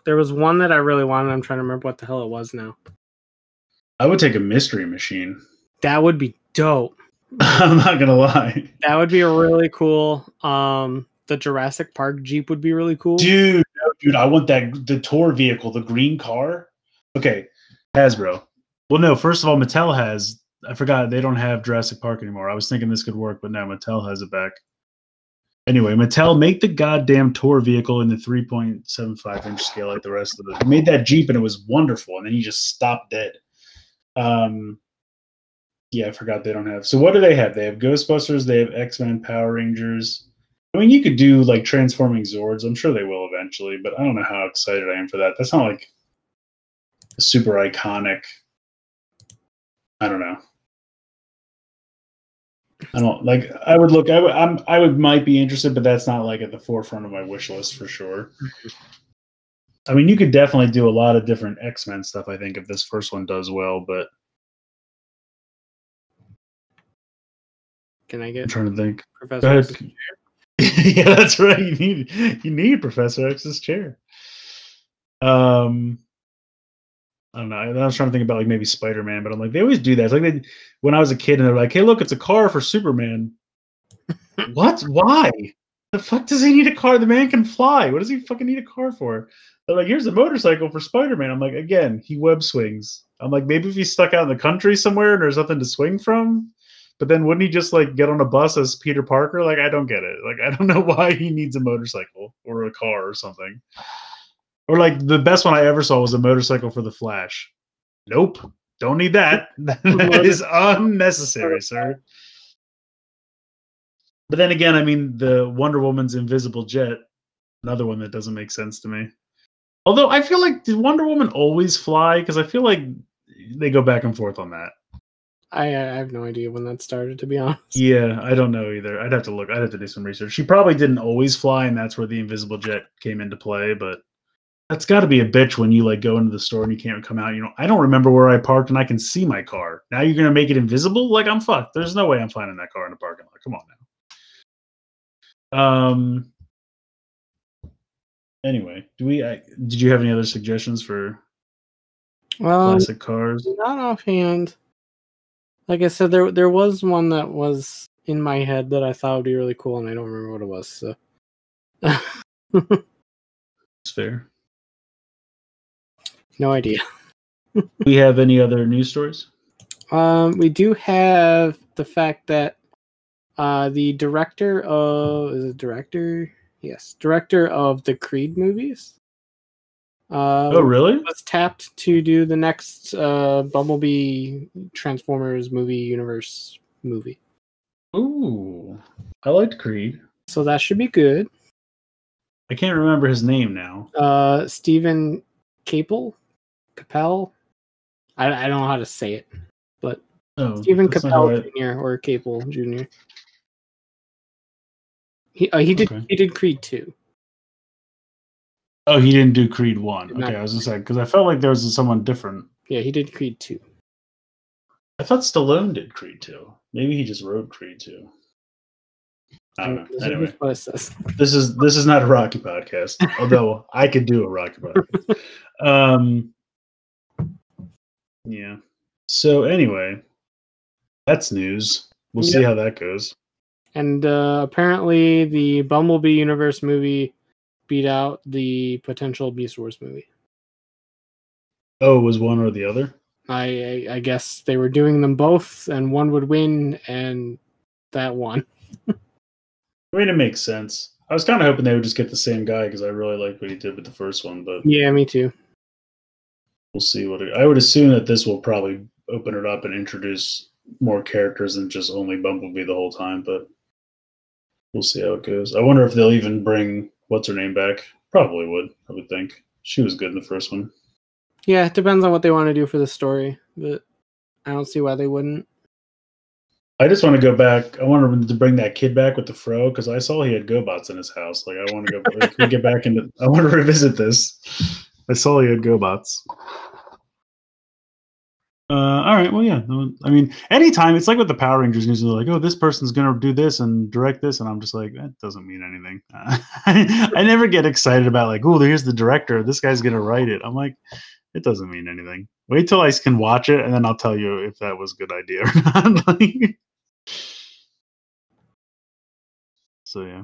There was one that I really wanted. I'm trying to remember what the hell it was now. I would take a Mystery Machine. That would be dope. I'm not going to lie. That would be really cool. The Jurassic Park Jeep would be really cool. Dude, I want that, the tour vehicle, the green car. Okay, Hasbro. Well, no, first of all, Mattel has... I forgot they don't have Jurassic Park anymore. I was thinking this could work, but now Mattel has it back. Anyway, Mattel, make the goddamn tour vehicle in the 3.75 inch scale like the rest of it. Made that Jeep and it was wonderful, and then you just stopped dead. Yeah, I forgot they don't have. So what do they have? They have Ghostbusters, they have X-Men, Power Rangers. I mean, you could do like transforming Zords. I'm sure they will eventually, but I don't know how excited I am for that. That's not like a super iconic. I don't know. I don't like. I would look. I would might be interested, but that's not like at the forefront of my wish list for sure. I mean, you could definitely do a lot of different X-Men stuff, I think, if this first one does well. But can I get? I'm trying to think. Professor X's chair. Yeah, that's right. You need Professor X's chair. I don't know. I was trying to think about like maybe Spider-Man, but I'm like, they always do that. It's like they, when I was a kid and they're like, hey, look, it's a car for Superman. What? Why? The fuck does he need a car? The man can fly. What does he fucking need a car for? They're like, here's a motorcycle for Spider-Man. I'm like, again, he web swings. I'm like, maybe if he's stuck out in the country somewhere and there's nothing to swing from, but then wouldn't he just like get on a bus as Peter Parker? Like, I don't get it. Like, I don't know why he needs a motorcycle or a car or something. Or like the best one I ever saw was a motorcycle for the Flash. Nope, don't need that. That is unnecessary, sir. But then again, I mean, the Wonder Woman's invisible jet, another one that doesn't make sense to me. Although I feel like, did Wonder Woman always fly? Because I feel like they go back and forth on that. I have no idea when that started, to be honest. Yeah, I don't know either. I'd have to look. I'd have to do some research. She probably didn't always fly, and that's where the invisible jet came into play, but. That's got to be a bitch when you like go into the store and you can't come out. You know, I don't remember where I parked and I can see my car. Now you're going to make it invisible? Like, I'm fucked. There's no way I'm finding that car in the parking lot. Come on now. Anyway, did you have any other suggestions for classic cars? Not offhand. Like I said, there was one that was in my head that I thought would be really cool, and I don't remember what it was. So, it's fair. No idea. Do we have any other news stories? We do have the fact that the director of... Is it director? Yes. Director of the Creed movies. Oh, really? Was tapped to do the next Bumblebee Transformers movie universe movie. Ooh. I liked Creed. So that should be good. I can't remember his name now. Stephen Capel? Capel, I don't know how to say it, but Stephen Capel Jr. or Capel Jr. He did Creed 2. Oh, he didn't do Creed 1. Okay, I was just saying because I felt like there was someone different. Yeah, he did Creed 2. I thought Stallone did Creed 2. Maybe he just wrote Creed 2. I don't know. Anyway, this is not a Rocky podcast, although I could do a Rocky podcast. Yeah. So anyway, that's news. We'll see how that goes. And apparently the Bumblebee Universe movie beat out the potential Beast Wars movie. Oh, it was one or the other? I guess they were doing them both and one would win and that won. I mean, it makes sense. I was kind of hoping they would just get the same guy because I really liked what he did with the first one. But yeah, me too. We'll see I would assume that this will probably open it up and introduce more characters than just only Bumblebee the whole time, but we'll see how it goes. I wonder if they'll even bring What's-Her-Name back. Probably would, I would think. She was good in the first one. Yeah, it depends on what they want to do for the story, but I don't see why they wouldn't. I just want to go back. I wanted to bring that kid back with the fro because I saw he had GoBots in his house. Like, I want to go can we get back into. I want to revisit this. I saw he had GoBots. All right. Well, yeah. I mean, anytime it's like with the Power Rangers news, they're like, "Oh, this person's gonna do this and direct this," and I'm just like, that doesn't mean anything. I never get excited about like, "Oh, here's the director. This guy's gonna write it." I'm like, it doesn't mean anything. Wait till I can watch it, and then I'll tell you if that was a good idea or not. Like, so yeah,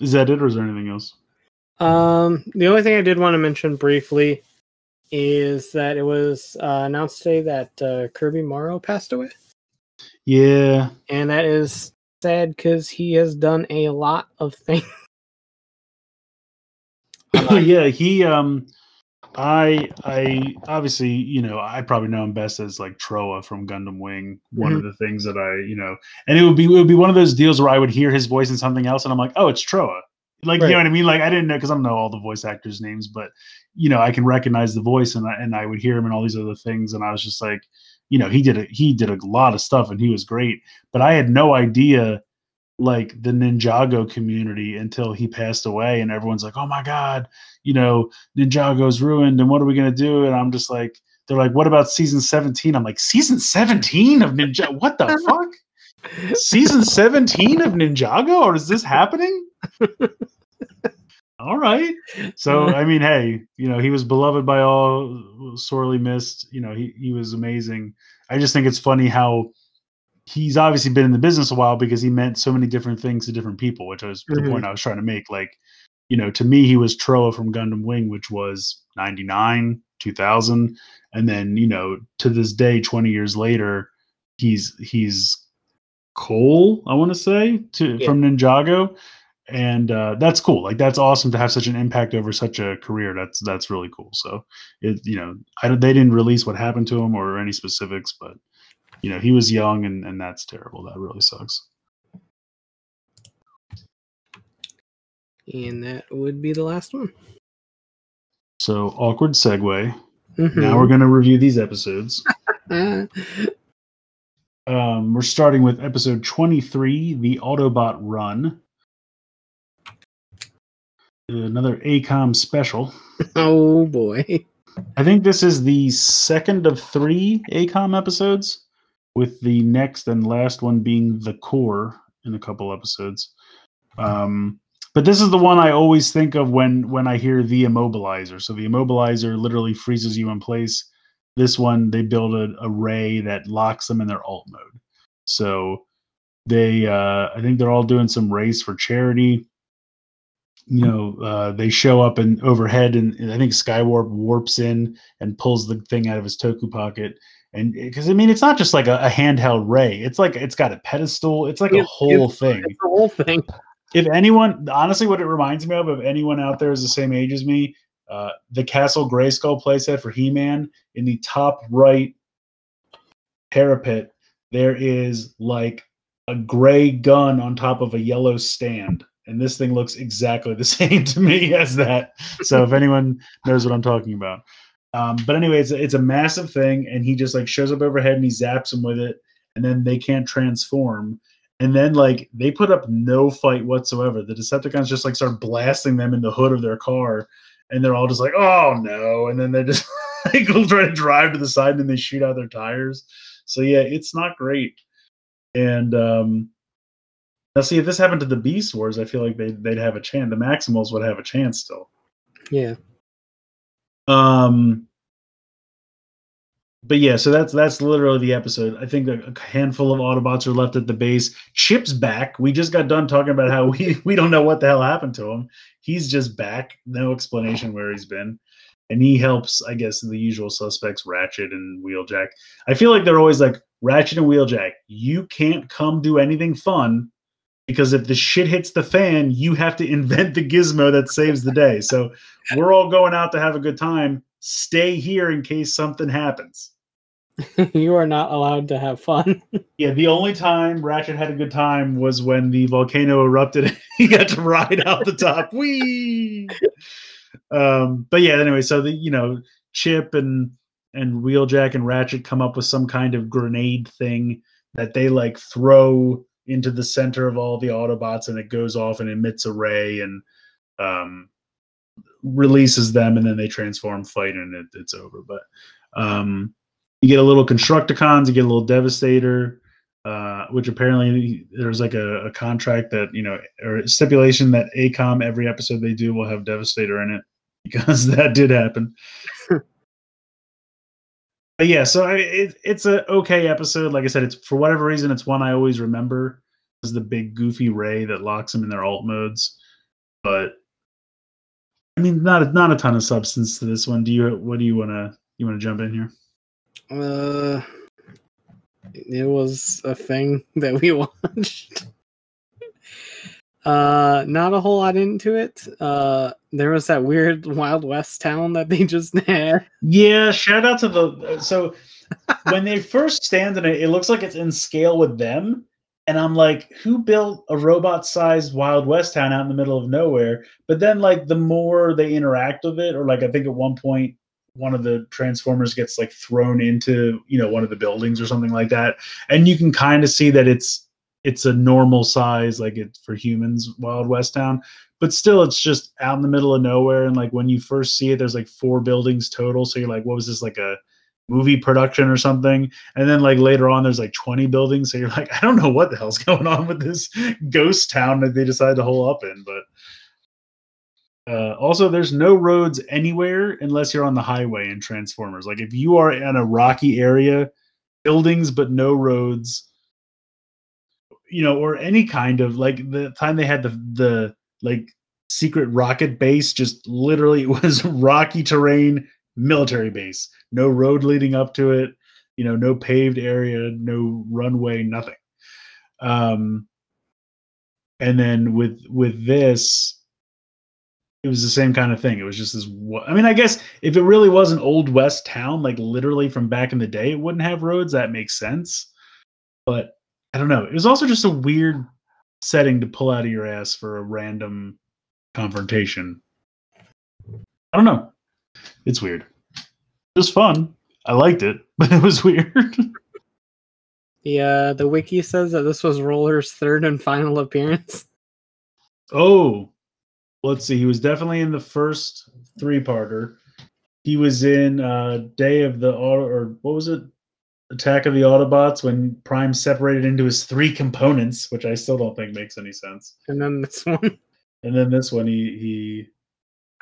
is that it, or is there anything else? The only thing I did want to mention briefly is that it was announced today that Kirby Morrow passed away. Yeah, and that is sad because he has done a lot of things. Yeah, he I obviously, you know, I probably know him best as like Troa from Gundam Wing. One of the things that I, you know, and it would be one of those deals where I would hear his voice in something else and I'm like, oh, it's Troa. Like, you know what I mean? Like, I didn't know, because I don't know all the voice actors' names, but, you know, I can recognize the voice, and I would hear him in all these other things. And I was just like, you know, he did a lot of stuff and he was great, but I had no idea, like, the Ninjago community until he passed away, and everyone's like, oh my God, you know, Ninjago's ruined and what are we going to do? And I'm just like, they're like, what about season 17? I'm like, season 17 of Ninja? What the fuck? Season 17 of Ninjago? Or is this happening? All right. So, I mean, hey, you know, he was beloved by all, sorely missed. You know, he was amazing. I just think it's funny how he's obviously been in the business a while because he meant so many different things to different people, which was the point I was trying to make. Like, you know, to me, he was Troa from Gundam Wing, which was 99, 2000. And then, you know, to this day, 20 years later, he's Cole, I want to say, from Ninjago. And that's cool. Like, that's awesome to have such an impact over such a career. That's really cool. So, it, you know, they didn't release what happened to him or any specifics, but, you know, he was young, and that's terrible. That really sucks. And that would be the last one. So, awkward segue. Now we're going to review these episodes. We're starting with episode 23, The Autobot Run. Another ACOM special. Oh, boy. I think this is the second of three ACOM episodes, with the next and last one being The Core in a couple episodes. But this is the one I always think of when I hear the immobilizer. So the immobilizer literally freezes you in place. This one, they build an array that locks them in their alt mode. So they, I think they're all doing some race for charity. You know, they show up and overhead, and I think Skywarp warps in and pulls the thing out of his Toku pocket. And because, I mean, it's not just like a handheld ray. It's like, it's got a pedestal. It's like a whole thing. It's a whole thing. If anyone, honestly, what it reminds me of, if anyone out there is the same age as me, the Castle Grayskull playset for He-Man, in the top right parapet, there is like a gray gun on top of a yellow stand. And this thing looks exactly the same to me as that. So if anyone knows what I'm talking about. But anyway, it's a massive thing. And he just like shows up overhead and he zaps them with it. And then they can't transform. And then like they put up no fight whatsoever. The Decepticons just like start blasting them in the hood of their car. And they're all just like, oh no. And then they just like try to drive to the side and then they shoot out their tires. So yeah, it's not great. And, now, see, if this happened to the Beast Wars, I feel like they'd have a chance. The Maximals would have a chance still. Yeah. But yeah, so that's literally the episode. I think a handful of Autobots are left at the base. Chip's back. We just got done talking about how we don't know what the hell happened to him. He's just back. No explanation where he's been. And he helps, I guess, the usual suspects, Ratchet and Wheeljack. I feel like they're always like, Ratchet and Wheeljack, you can't come do anything fun. Because if the shit hits the fan, you have to invent the gizmo that saves the day. So we're all going out to have a good time. Stay here in case something happens. You are not allowed to have fun. Yeah, the only time Ratchet had a good time was when the volcano erupted and he got to ride out the top. Whee! But yeah, anyway, so the, you know, Chip and Wheeljack and Ratchet come up with some kind of grenade thing that they like throw into the center of all the Autobots, and it goes off and emits a ray and releases them, and then they transform, fight, and it's over. But you get a little Constructicons, you get a little Devastator, which apparently there's like a contract that, you know, or stipulation that ACOM, every episode they do, will have Devastator in it, because that did happen. But yeah, so it's an okay episode. Like I said, it's, for whatever reason, it's one I always remember. It's the big goofy Ray that locks them in their alt modes. But I mean, not a ton of substance to this one. Do you want to jump in here? It was a thing that we watched. Not a whole lot into it. There was that weird Wild West town that they just had. Yeah, shout out to the... So when they first stand in it, it looks like it's in scale with them. And I'm like, who built a robot-sized Wild West town out in the middle of nowhere? But then, like, the more they interact with it, or, like, I think at one point one of the Transformers gets, like, thrown into, you know, one of the buildings or something like that. And you can kind of see that it's a normal size, like, it for humans, Wild West town. But still, it's just out in the middle of nowhere. And, like, when you first see it, there's, like, 4 buildings total. So you're like, what was this, like, a movie production or something? And then, like, later on, there's, like, 20 buildings. So you're like, I don't know what the hell's going on with this ghost town that they decided to hole up in. But also, there's no roads anywhere unless you're on the highway in Transformers. Like, if you are in a rocky area, buildings but no roads, you know, or any kind of, like, the time they had the like secret rocket base, just literally it was rocky terrain, military base, no road leading up to it, you know, no paved area, no runway, nothing. And then with this, it was the same kind of thing. It was just this, I mean, I guess if it really was an old West town, like literally from back in the day, it wouldn't have roads. That makes sense. But I don't know. It was also just a weird setting to pull out of your ass for a random confrontation. I don't know. It's weird. It was fun. I liked it, but it was weird. Yeah, the wiki says that this was Roller's third and final appearance. Oh, let's see. He was definitely in the first 3-parter. He was in Day of the Auto, or what was it? Attack of the Autobots, when Prime separated into his 3 components, which I still don't think makes any sense. And then this one. And then this one, he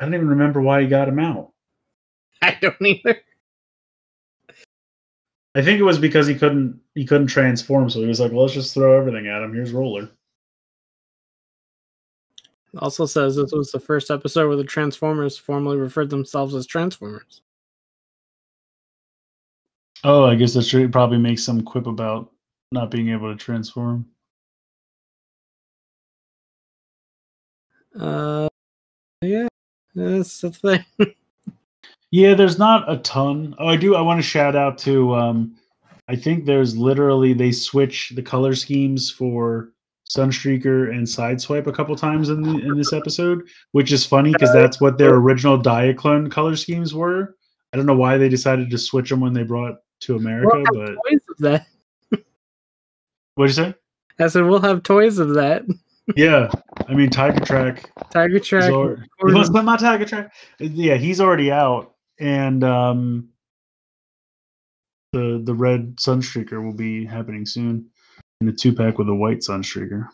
I don't even remember why he got him out. I don't either. I think it was because he couldn't transform, so he was like, well, let's just throw everything at him. Here's Roller. It also says this was the first episode where the Transformers formally referred themselves as Transformers. Oh, I guess that's true. It probably makes some quip about not being able to transform. Yeah, that's the thing. Yeah, there's not a ton. Oh, I want to shout out to, I think there's literally, they switch the color schemes for Sunstreaker and Sideswipe a couple times in this episode, which is funny because that's what their original Diaclone color schemes were. I don't know why they decided to switch them when they brought to America, we'll have toys of that. What'd you say? I said we'll have toys of that. Yeah, I mean Tiger Track. You want to put my Tiger Track? Yeah, he's already out, and the red Sunstreaker will be happening soon, and the 2-pack with the white Sunstreaker.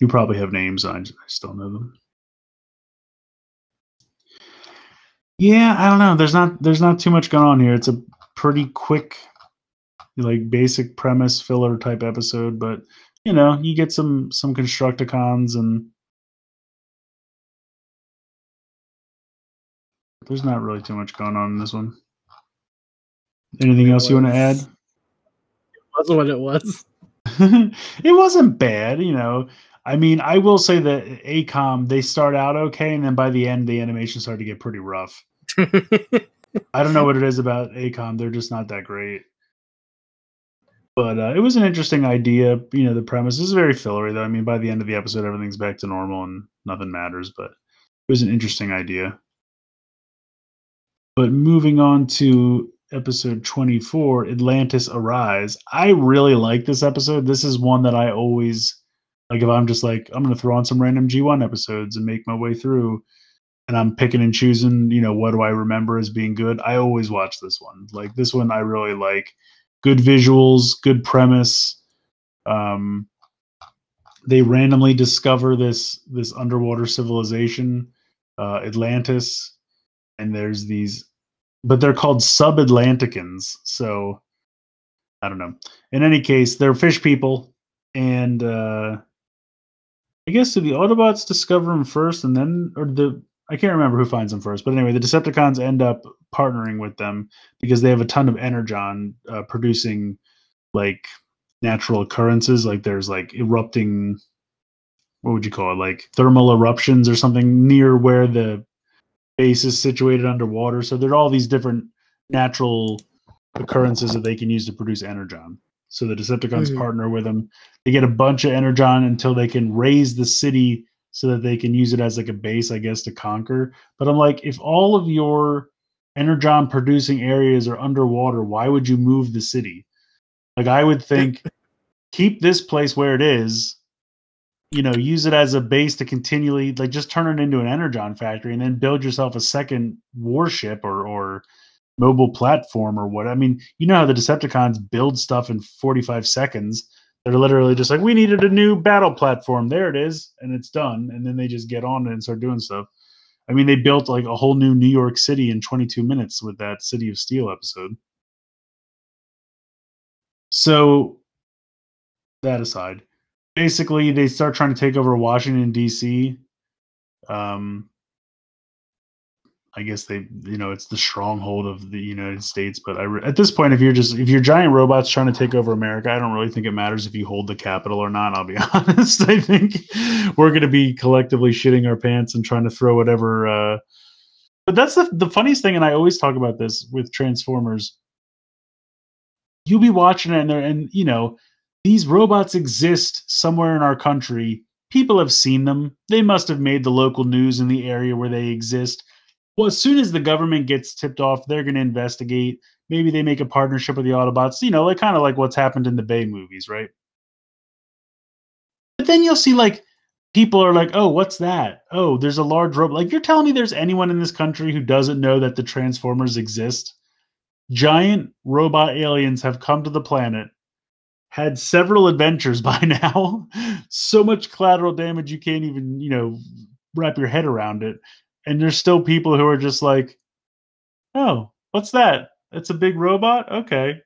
You probably have names. I still don't know them. Yeah, I don't know. There's not too much going on here. It's a pretty quick, like, basic premise filler type episode, but you know, you get some Constructicons, and there's not really too much going on in this one. Anything else you want to add? It was what it was. It wasn't bad, you know. I mean, I will say that ACOM, they start out okay, and then by the end, the animation started to get pretty rough. I don't know what it is about Acom. They're just not that great. But it was an interesting idea. You know, the premise is very fillery, though. I mean, by the end of the episode, everything's back to normal and nothing matters. But it was an interesting idea. But moving on to episode 24, Atlantis Arise. I really like this episode. This is one that I always, like, if I'm just like, I'm going to throw on some random G1 episodes and make my way through, and I'm picking and choosing, you know, what do I remember as being good? I always watch this one. Like, this one I really like. Good visuals, good premise. They randomly discover this underwater civilization, Atlantis, and there's these, but they're called sub-Atlanticans. So I don't know. In any case, they're fish people, and I guess, do the Autobots discover them first, and then, or the, I can't remember who finds them first, but anyway, the Decepticons end up partnering with them because they have a ton of energon producing, like, natural occurrences. Like, there's, like, erupting, what would you call it? Like, thermal eruptions or something near where the base is situated underwater. So there are all these different natural occurrences that they can use to produce energon. So the Decepticons partner with them. They get a bunch of energon until they can raise the city so that they can use it as, like, a base, I guess, to conquer. But I'm like, if all of your energon producing areas are underwater, why would you move the city? Like, I would think, keep this place where it is, you know, use it as a base to continually, like, just turn it into an energon factory, and then build yourself a second warship or mobile platform or what. I mean, you know how the Decepticons build stuff in 45 seconds. They're literally just like, we needed a new battle platform. There it is. And it's done. And then they just get on and start doing stuff. I mean, they built, like, a whole new New York City in 22 minutes with that City of Steel episode. So, that aside, basically they start trying to take over Washington, D.C. I guess they, you know, it's the stronghold of the United States. But at this point, if you're giant robots trying to take over America, I don't really think it matters if you hold the capital or not. I'll be honest. I think we're going to be collectively shitting our pants and trying to throw whatever. But that's the funniest thing, and I always talk about this with Transformers. You'll be watching it, and you know, these robots exist somewhere in our country. People have seen them. They must have made the local news in the area where they exist. Well, as soon as the government gets tipped off, they're going to investigate. Maybe they make a partnership with the Autobots, you know, like, kind of like what's happened in the Bay movies, right? But then you'll see, like, people are like, oh, what's that? Oh, there's a large robot. Like, you're telling me there's anyone in this country who doesn't know that the Transformers exist? Giant robot aliens have come to the planet, had several adventures by now, so much collateral damage you can't even, you know, wrap your head around it. And there's still people who are just like, oh, what's that? It's a big robot? Okay.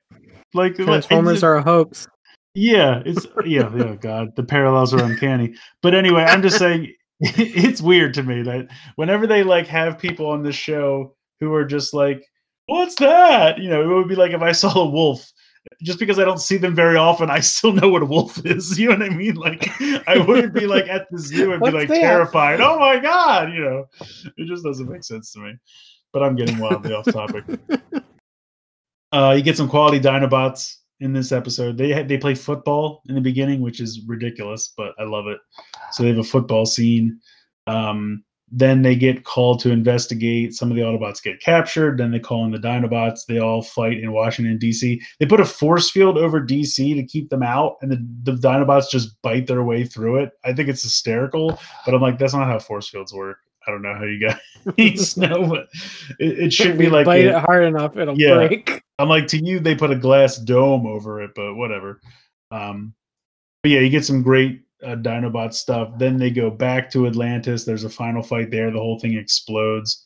Like, Transformers are a hoax. Yeah. Oh God, the parallels are uncanny. But anyway, I'm just saying, it's weird to me that whenever they, like, have people on this show who are just like, what's that? You know, it would be like if I saw a wolf. Just because I don't see them very often, I still know what a wolf is. You know what I mean? Like, I wouldn't be, like, at the zoo and be like terrified. Oh my God, you know, it just doesn't make sense to me. But I'm getting wildly off topic. You get some quality Dinobots in this episode. They play football in the beginning, which is ridiculous, but I love it. So they have a football scene. Then they get called to investigate. Some of the Autobots get captured. Then they call in the Dinobots. They all fight in Washington, D.C. They put a force field over D.C. to keep them out, and the Dinobots just bite their way through it. I think it's hysterical, but I'm like, that's not how force fields work. I don't know how you guys know, but it should be like... bite it hard enough, it'll break. I'm like, to you, they put a glass dome over it, but whatever. But yeah, you get some great... Dinobot stuff. Then they go back to Atlantis. There's a final fight there. The whole thing explodes.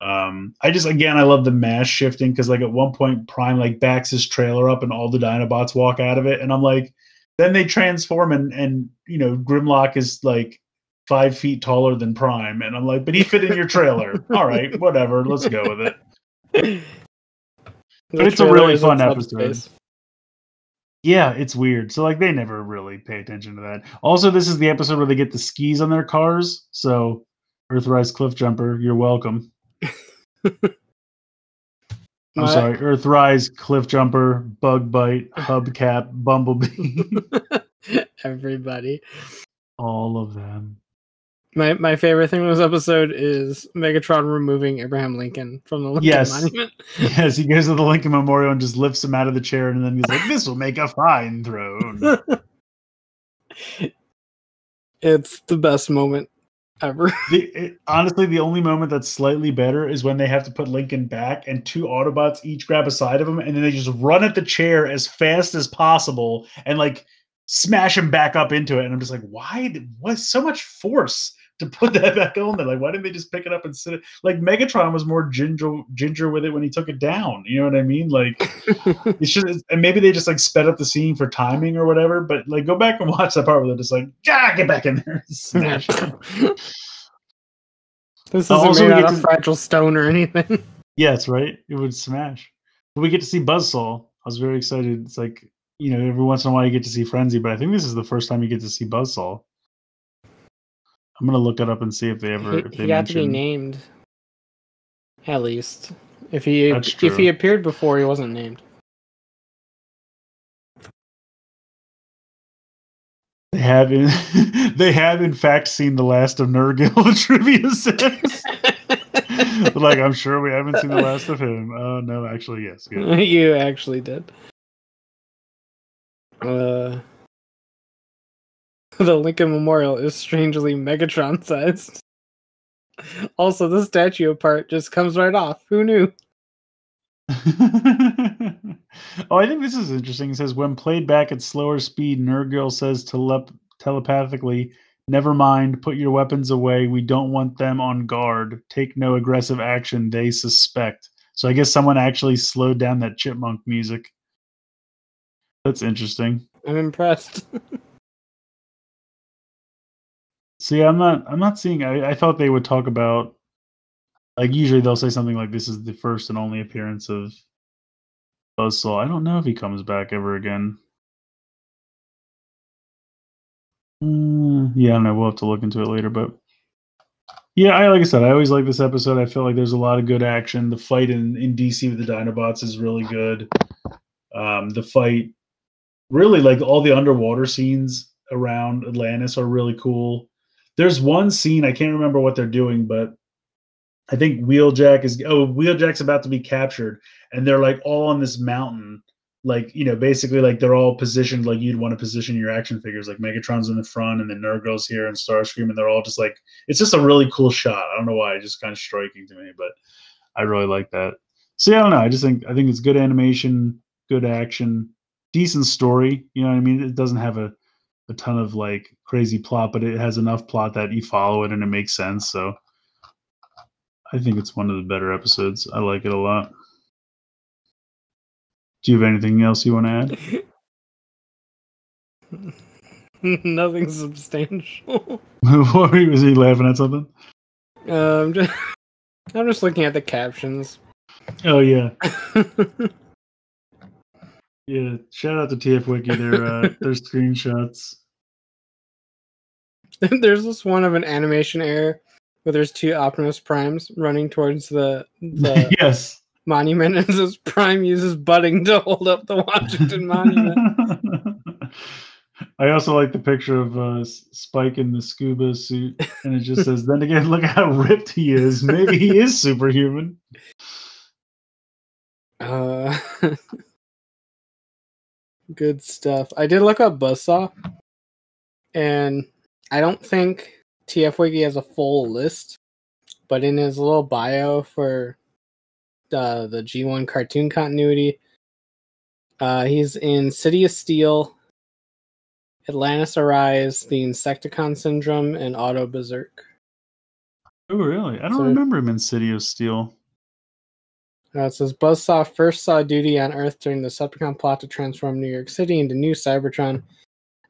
I love the mass shifting, because, like, at one point Prime, like, backs his trailer up and all the Dinobots walk out of it, and I'm like, then they transform and you know, Grimlock is, like, 5 feet taller than Prime, and I'm like, but he fit in your trailer. All right, whatever, let's go with it. But it's a really fun episode. Yeah, it's weird. So, like, they never really pay attention to that. Also, this is the episode where they get the skis on their cars. So, Earthrise Cliff Jumper, you're welcome. I'm sorry. Earthrise, Cliff Jumper, Bug Bite, Hubcap, Bumblebee. Everybody. All of them. My favorite thing in this episode is Megatron removing Abraham Lincoln from the Lincoln Monument. Yes, he goes to the Lincoln Memorial and just lifts him out of the chair, and then he's like, "This will make a fine throne." It's the best moment ever. Honestly, the only moment that's slightly better is when they have to put Lincoln back, and two Autobots each grab a side of him, and then they just run at the chair as fast as possible and like smash him back up into it. And I'm just like, why was so much force to put that back on there? Like, why didn't they just pick it up and sit it? Like, Megatron was more ginger with it when he took it down. You know what I mean? Like, it's just, and maybe they just like sped up the scene for timing or whatever. But like, go back and watch that part where they're just like, get back in there, and smash it. This isn't made out of fragile stone or anything. Yes, right. It would smash. But we get to see Buzzsaw. I was very excited. It's like, you know, every once in a while you get to see Frenzy, but I think this is the first time you get to see Buzzsaw. I'm gonna look it up and see if they ever. He got to be named. At least, if he appeared before, he wasn't named. They have in fact seen the last of Nurgle. The trivia says, like, I'm sure we haven't seen the last of him. Oh no, actually, yes, good. You actually did. The Lincoln Memorial is strangely Megatron-sized. Also, the statue part just comes right off. Who knew? I think this is interesting. It says, when played back at slower speed, Nurgle says telepathically, "Never mind, put your weapons away. We don't want them on guard. Take no aggressive action. They suspect." So I guess someone actually slowed down that chipmunk music. That's interesting. I'm impressed. See, I'm not seeing. I thought they would talk about, like, usually they'll say something like, "This is the first and only appearance of Buzzsaw." I don't know if he comes back ever again. Yeah, I don't know. We'll have to look into it later. But yeah, like I said, I always like this episode. I feel like there's a lot of good action. The fight in DC with the Dinobots is really good. The fight, really, like all the underwater scenes around Atlantis are really cool. There's one scene, I can't remember what they're doing, but I think Wheeljack's about to be captured, and they're like all on this mountain, like, you know, basically like they're all positioned like you'd want to position your action figures. Like Megatron's in the front, and then Nurgle's here, and Starscream, and they're all just like, it's just a really cool shot. I don't know why, it's just kind of striking to me, but I really like that. So yeah, I don't know. I think it's good animation, good action, decent story. You know what I mean? It doesn't have a ton of like crazy plot, but it has enough plot that you follow it and it makes sense. So I think it's one of the better episodes. I like it a lot. Do you have anything else you want to add? Nothing substantial. Was he laughing at something? I'm just looking at the captions. Oh yeah. Yeah, shout out to TF Wiki. Their screenshots. There's this one of an animation error where there's two Optimus Primes running towards the yes monument, and this Prime uses butting to hold up the Washington Monument. I also like the picture of Spike in the scuba suit, and it just says, "Then again, look how ripped he is. Maybe he is superhuman." Good stuff. I did look up Buzzsaw, and I don't think TF Wiki has a full list, but in his little bio for the G1 cartoon continuity, he's in City of Steel, Atlantis Arise, The Insecticon Syndrome, and Auto Berserk. Oh, really? I don't remember him in City of Steel. It says Buzzsaw first saw duty on Earth during the Decepticon plot to transform New York City into new Cybertron,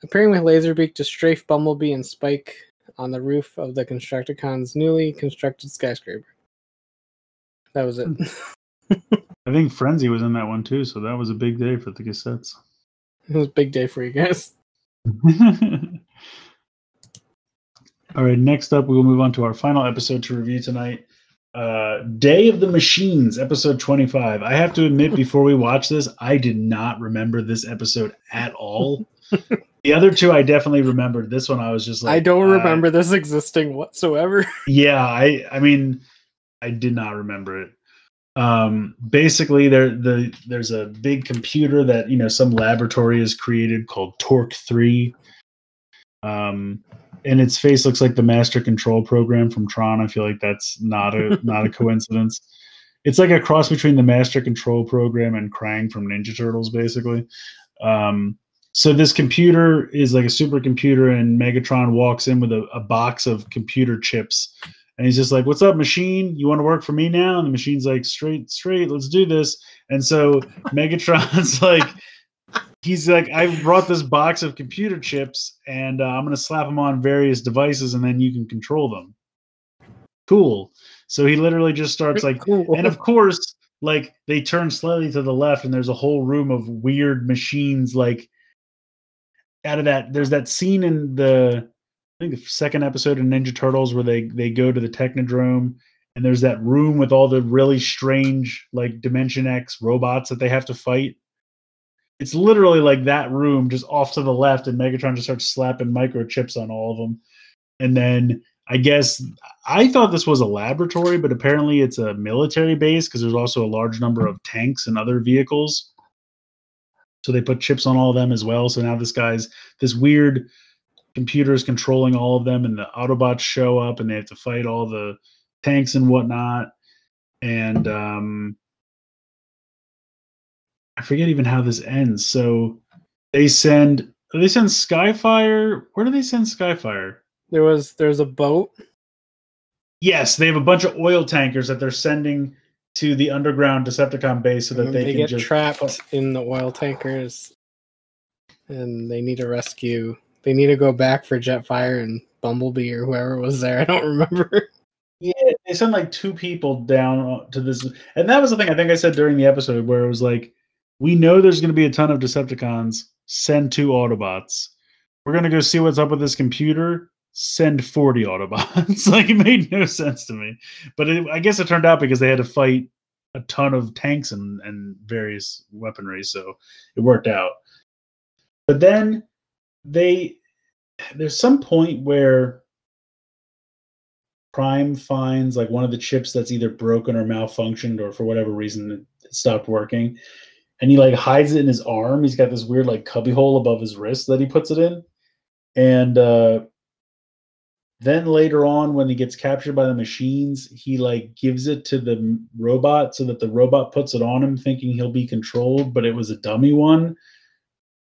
appearing with Laserbeak to strafe Bumblebee and Spike on the roof of the Constructicon's newly constructed skyscraper. That was it. I think Frenzy was in that one too, so that was a big day for the cassettes. It was a big day for you guys. All right, next up, we will move on to our final episode to review tonight. Day of the Machines, episode 25. I have to admit, before we watch this, I did not remember this episode at all. The other two I definitely remembered. This one I was just like, I don't remember this existing whatsoever. Yeah, I mean, I did not remember it. Basically, there's a big computer that, you know, some laboratory has created called Torque 3. And its face looks like the master control program from Tron. I feel like that's not a coincidence. It's like a cross between the master control program and Krang from Ninja Turtles, basically. So this computer is like a supercomputer, and Megatron walks in with a box of computer chips. And he's just like, "What's up, machine? You want to work for me now?" And the machine's like, straight, let's do this. And so Megatron's like, he's like, "I brought this box of computer chips, and I'm going to slap them on various devices, and then you can control them." Cool. So he literally just starts like, cool. And of course, like, they turn slightly to the left, and there's a whole room of weird machines. Like, out of that, there's that scene in the, I think the second episode of Ninja Turtles where they go to the Technodrome, and there's that room with all the really strange, like, Dimension X robots that they have to fight. It's literally like that room just off to the left, and Megatron just starts slapping microchips on all of them. And then I guess I thought this was a laboratory, but apparently it's a military base because there's also a large number of tanks and other vehicles. So they put chips on all of them as well. So now this weird computer is controlling all of them, and the Autobots show up, and they have to fight all the tanks and whatnot. And I forget even how this ends. So they send Skyfire. Where do they send Skyfire? There's a boat. Yes, they have a bunch of oil tankers that they're sending to the underground Decepticon base so that they can get trapped in the oil tankers, and they need a rescue. They need to go back for Jetfire and Bumblebee or whoever was there. I don't remember. Yeah, they send like two people down to this, and that was the thing I think I said during the episode where it was like, we know there's going to be a ton of Decepticons. Send 2 Autobots. We're going to go see what's up with this computer. Send 40 Autobots. Like, it made no sense to me. But I guess it turned out because they had to fight a ton of tanks and various weaponry, so it worked out. But then there's some point where Prime finds like one of the chips that's either broken or malfunctioned, or for whatever reason it stopped working. And he like hides it in his arm. He's got this weird like cubbyhole above his wrist that he puts it in. And then later on, when he gets captured by the machines, he like gives it to the robot so that the robot puts it on him, thinking he'll be controlled, but it was a dummy one.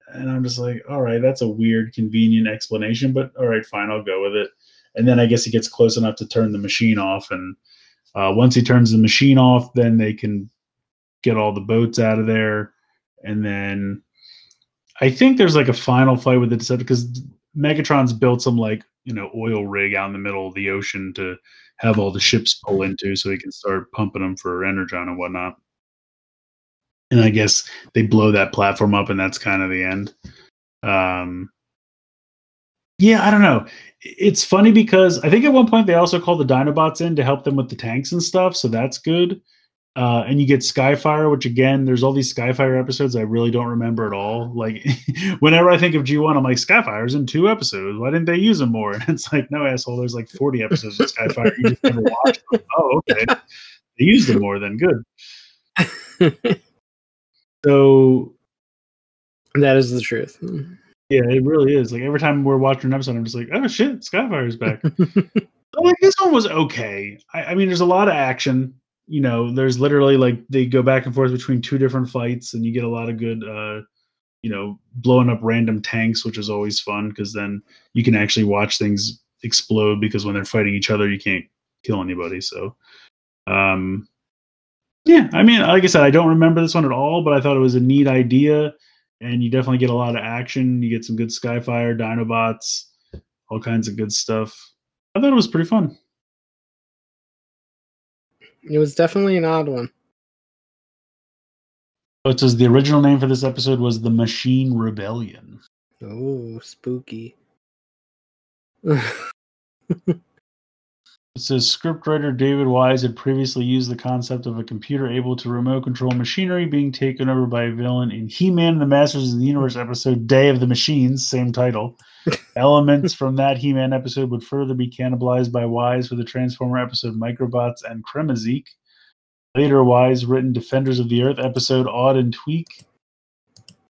And I'm just like, all right, that's a weird, convenient explanation, but all right, fine, I'll go with it. And then I guess he gets close enough to turn the machine off. And once he turns the machine off, then they can get all the boats out of there. And then I think there's like a final fight with the Decepticons, because Megatron's built some like, you know, oil rig out in the middle of the ocean to have all the ships pull into so he can start pumping them for energon and whatnot. And I guess they blow that platform up, and that's kind of the end. Yeah, I don't know. It's funny because I think at one point they also called the Dinobots in to help them with the tanks and stuff, so that's good. And you get Skyfire, which again, there's all these Skyfire episodes I really don't remember at all. Like, whenever I think of G1, I'm like, Skyfire's in 2 episodes. Why didn't they use him more? And it's like, no, asshole, there's like 40 episodes of Skyfire you just never watched. Like, oh, okay. They used him more than good. So that is the truth. Yeah, it really is. Like, every time we're watching an episode, I'm just like, oh shit, Skyfire's back. But, like, this one was okay. I mean, there's a lot of action. You know, there's literally like they go back and forth between 2 different fights, and you get a lot of good, you know, blowing up random tanks, which is always fun because then you can actually watch things explode, because when they're fighting each other, you can't kill anybody. So, yeah, I mean, like I said, I don't remember this one at all, but I thought it was a neat idea, and you definitely get a lot of action. You get some good Skyfire, Dinobots, all kinds of good stuff. I thought it was pretty fun. It was definitely an odd one. Oh, it says the original name for this episode was The Machine Rebellion. Oh, spooky. It says scriptwriter David Wise had previously used the concept of a computer able to remote control machinery being taken over by a villain in He-Man and the Masters of the Universe episode Day of the Machines, same title. Elements from that He-Man episode would further be cannibalized by Wise for the Transformer episode Microbots and Kremazeek. Later, Wise written Defenders of the Earth episode Odd and Tweak.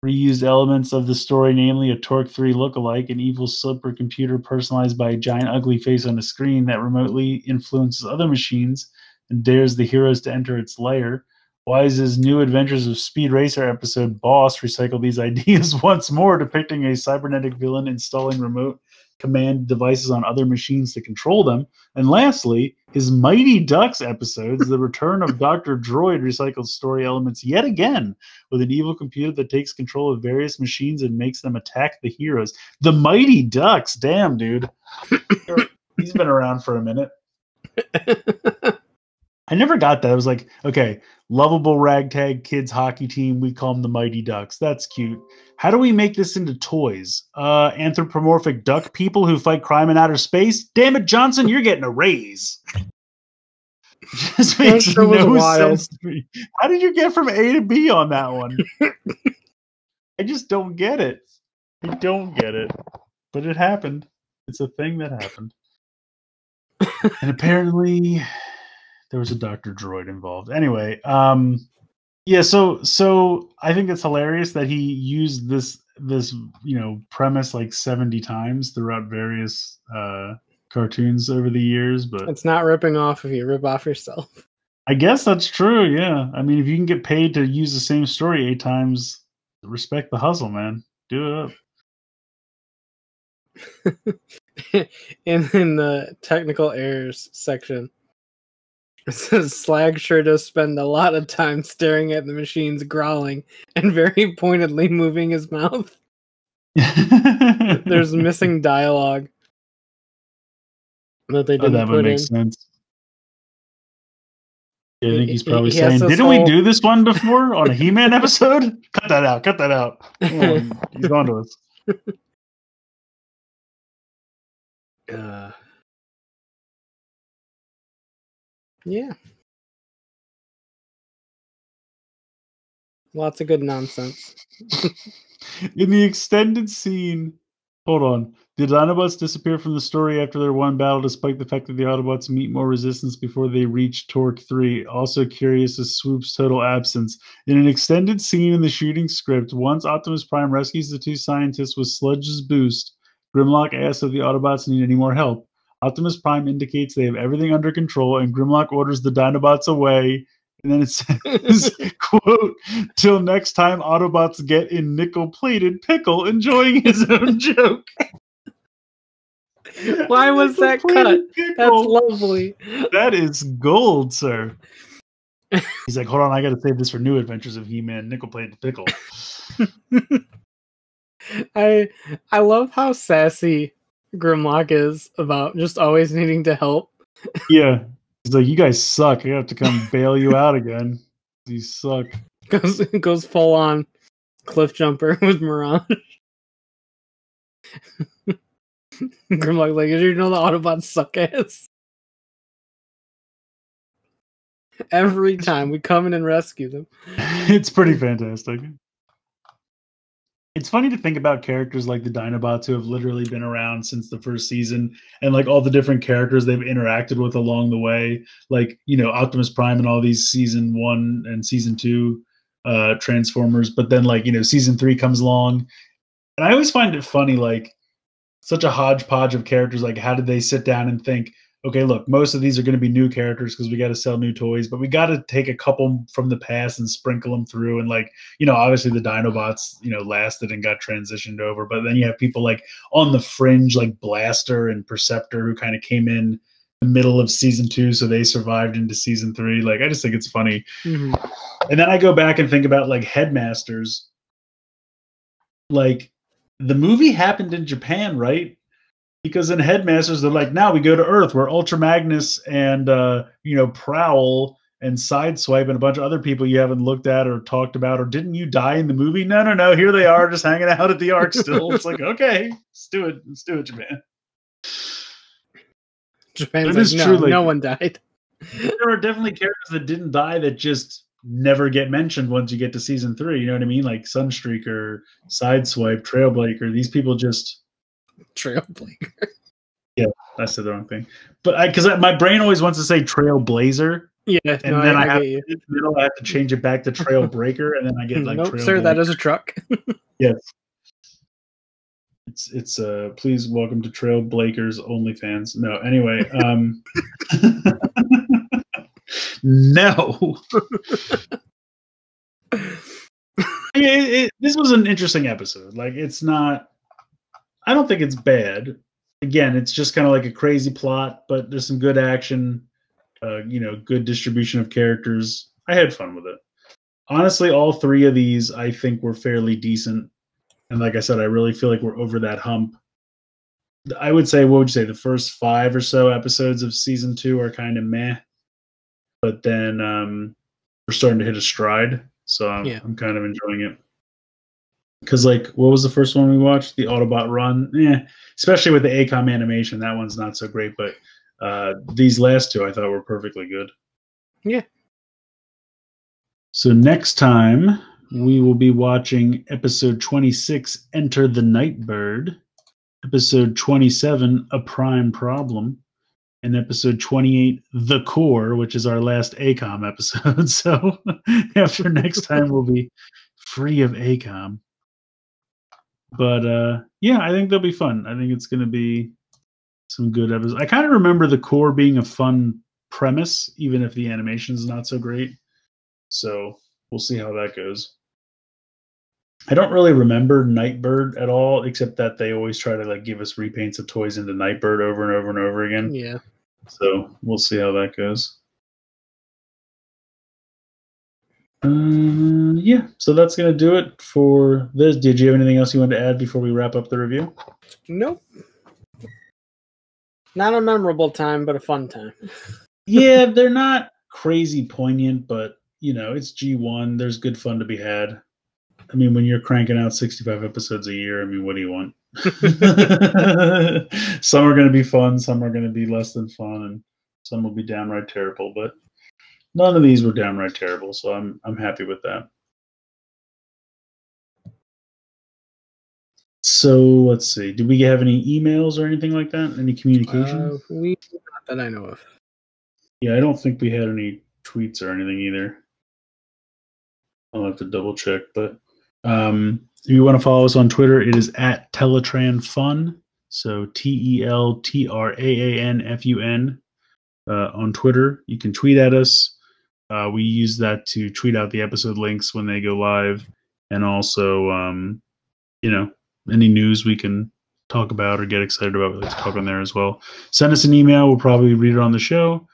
Reused elements of the story, namely a Torque 3 lookalike, an evil slipper computer personalized by a giant ugly face on a screen that remotely influences other machines and dares the heroes to enter its lair. Wise's New Adventures of Speed Racer episode Boss recycled these ideas once more, depicting a cybernetic villain installing remote command devices on other machines to control them. And lastly, his Mighty Ducks episodes, The Return of Dr. Droid, recycled story elements yet again with an evil computer that takes control of various machines and makes them attack the heroes. The Mighty Ducks, damn, dude. He's been around for a minute. I never got that. I was like, okay, lovable ragtag kids hockey team. We call them the Mighty Ducks. That's cute. How do we make this into toys? Anthropomorphic duck people who fight crime in outer space? Damn it, Johnson, you're getting a raise. Just makes no sense to me. How did you get from A to B on that one? I just don't get it. I don't get it. But it happened. It's a thing that happened. And apparently... there was a Dr. Droid involved. Anyway, yeah, so I think it's hilarious that he used this premise like 70 times throughout various cartoons over the years. But it's not ripping off if you rip off yourself. I guess that's true. Yeah, I mean, if you can get paid to use the same story 8 times, respect the hustle, man. Do it up. And in the technical errors section. It says, Slag sure does spend a lot of time staring at the machines, growling, and very pointedly moving his mouth. There's missing dialogue that they didn't put in. That would make sense. Yeah, I think he's probably saying, didn't we do this one before on a He-Man episode? Cut that out, cut that out. On, he's on to us. Yeah. Lots of good nonsense. In the extended scene, hold on. Did Autobots disappear from the story after their one battle, despite the fact that the Autobots meet more resistance before they reach Torque 3? Also curious is Swoop's total absence. In an extended scene in the shooting script, once Optimus Prime rescues the two scientists with Sludge's boost, Grimlock asks if the Autobots need any more help. Optimus Prime indicates they have everything under control, and Grimlock orders the Dinobots away. And then it says, quote, till next time Autobots get in nickel-plated pickle, enjoying his own joke. Why was that cut? Pickle. That's lovely. That is gold, sir. He's like, hold on, I got to save this for New Adventures of He-Man, nickel-plated pickle. I love how sassy Grimlock is about just always needing to help. Yeah. He's like, you guys suck. I have to come bail you out again. You suck. Goes full on Cliff Jumper with Mirage. Grimlock like, you know the Autobots suck ass. Every time we come in and rescue them. It's pretty fantastic. It's funny to think about characters like the Dinobots who have literally been around since the first season and like all the different characters they've interacted with along the way. Like, you know, Optimus Prime and all these season 1 and season 2 Transformers. But then like, you know, season 3 comes along. And I always find it funny, like such a hodgepodge of characters. Like how did they sit down and think, okay, look, most of these are going to be new characters because we got to sell new toys, but we got to take a couple from the past and sprinkle them through. And like, you know, obviously the Dinobots, you know, lasted and got transitioned over, but then you have people like on the fringe, like Blaster and Perceptor, who kind of came in the middle of season 2. So they survived into season 3. Like, I just think it's funny. Mm-hmm. And then I go back and think about like Headmasters. Like the movie happened in Japan, right? Because in Headmasters, they're like, now we go to Earth, where Ultra Magnus and, you know, Prowl and Sideswipe and a bunch of other people you haven't looked at or talked about, or didn't you die in the movie? No, here they are, just hanging out at the Ark still. It's like, okay, let's do it, Japan. Japan's like, no, true, like, no one died. There are definitely characters that didn't die that just never get mentioned once you get to season 3. You know what I mean? Like Sunstreaker, Sideswipe, Trailbreaker. These people just... Trailbreaker. Yeah, I said the wrong thing. But because my brain always wants to say Trailblazer. Yeah, and no, then I have to change it back to Trailbreaker, and then I get like. Nope, sir, that is a truck. Yes, it's. Please welcome to Trailbreakers OnlyFans. No, anyway. No. I mean, this was an interesting episode. Like, it's not. I don't think it's bad. Again, it's just kind of like a crazy plot, but there's some good action. You know, good distribution of characters. I had fun with it. Honestly, all three of these I think were fairly decent. And like I said, I really feel like we're over that hump. I would say, what would you say, the first 5 or so episodes of season 2 are kind of meh. But then we're starting to hit a stride. So I'm kind of enjoying it. Because, like, what was the first one we watched? The Autobot Run. Yeah, especially with the ACOM animation. That one's not so great, but... these last 2 I thought were perfectly good. Yeah. So next time we will be watching episode 26, Enter the Nightbird, episode 27, A Prime Problem, and episode 28, The Core, which is our last ACOM episode. So after next time we'll be free of ACOM. But yeah, I think they'll be fun. I think it's going to be some good episodes. I kind of remember The Core being a fun premise, even if the animation is not so great. So we'll see how that goes. I don't really remember Nightbird at all, except that they always try to like give us repaints of toys into Nightbird over and over and over again. Yeah. So we'll see how that goes. Yeah, so that's going to do it for this. Did you have anything else you wanted to add before we wrap up the review? Nope. Not a memorable time, but a fun time. Yeah, they're not crazy poignant, but, you know, it's G1. There's good fun to be had. I mean, when you're cranking out 65 episodes a year, I mean, what do you want? Some are going to be fun. Some are going to be less than fun. And some will be downright terrible. But none of these were downright terrible, so I'm happy with that. So let's see. Did we have any emails or anything like that? Any communication? Not that I know of. Yeah, I don't think we had any tweets or anything either. I'll have to double check. But if you want to follow us on Twitter, it is at TeltranFun. So TeltraanFun on Twitter. You can tweet at us. We use that to tweet out the episode links when they go live, and also, you know, any news we can talk about or get excited about, we like to talk on there as well. Send us an email. We'll probably read it on the show.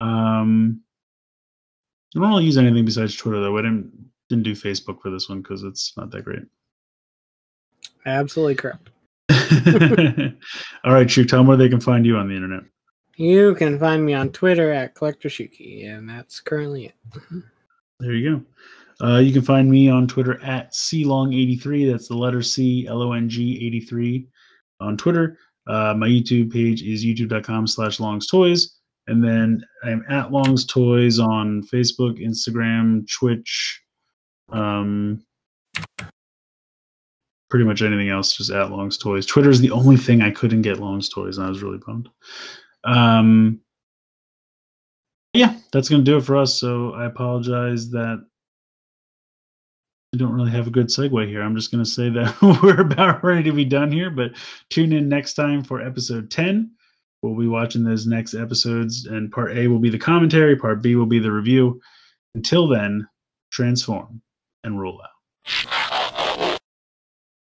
I don't really use anything besides Twitter, though. I didn't do Facebook for this one because it's not that great. Absolutely correct. All right, Shuk, tell them where they can find you on the internet. You can find me on Twitter at Collector Shuki, and that's currently it. There you go. You can find me on Twitter at clong83. That's the letter C, L-O-N-G 83 on Twitter. My YouTube page is youtube.com/longstoys. And then I'm at Longs Toys on Facebook, Instagram, Twitch, pretty much anything else, just at Longs Toys. Twitter is the only thing I couldn't get Longs Toys, and I was really bummed. Yeah, that's going to do it for us. So I apologize that I don't really have a good segue here. I'm just going to say that we're about ready to be done here, but tune in next time for episode 10. We'll be watching those next episodes, and part A will be the commentary, part B will be the review. Until then, transform and roll out.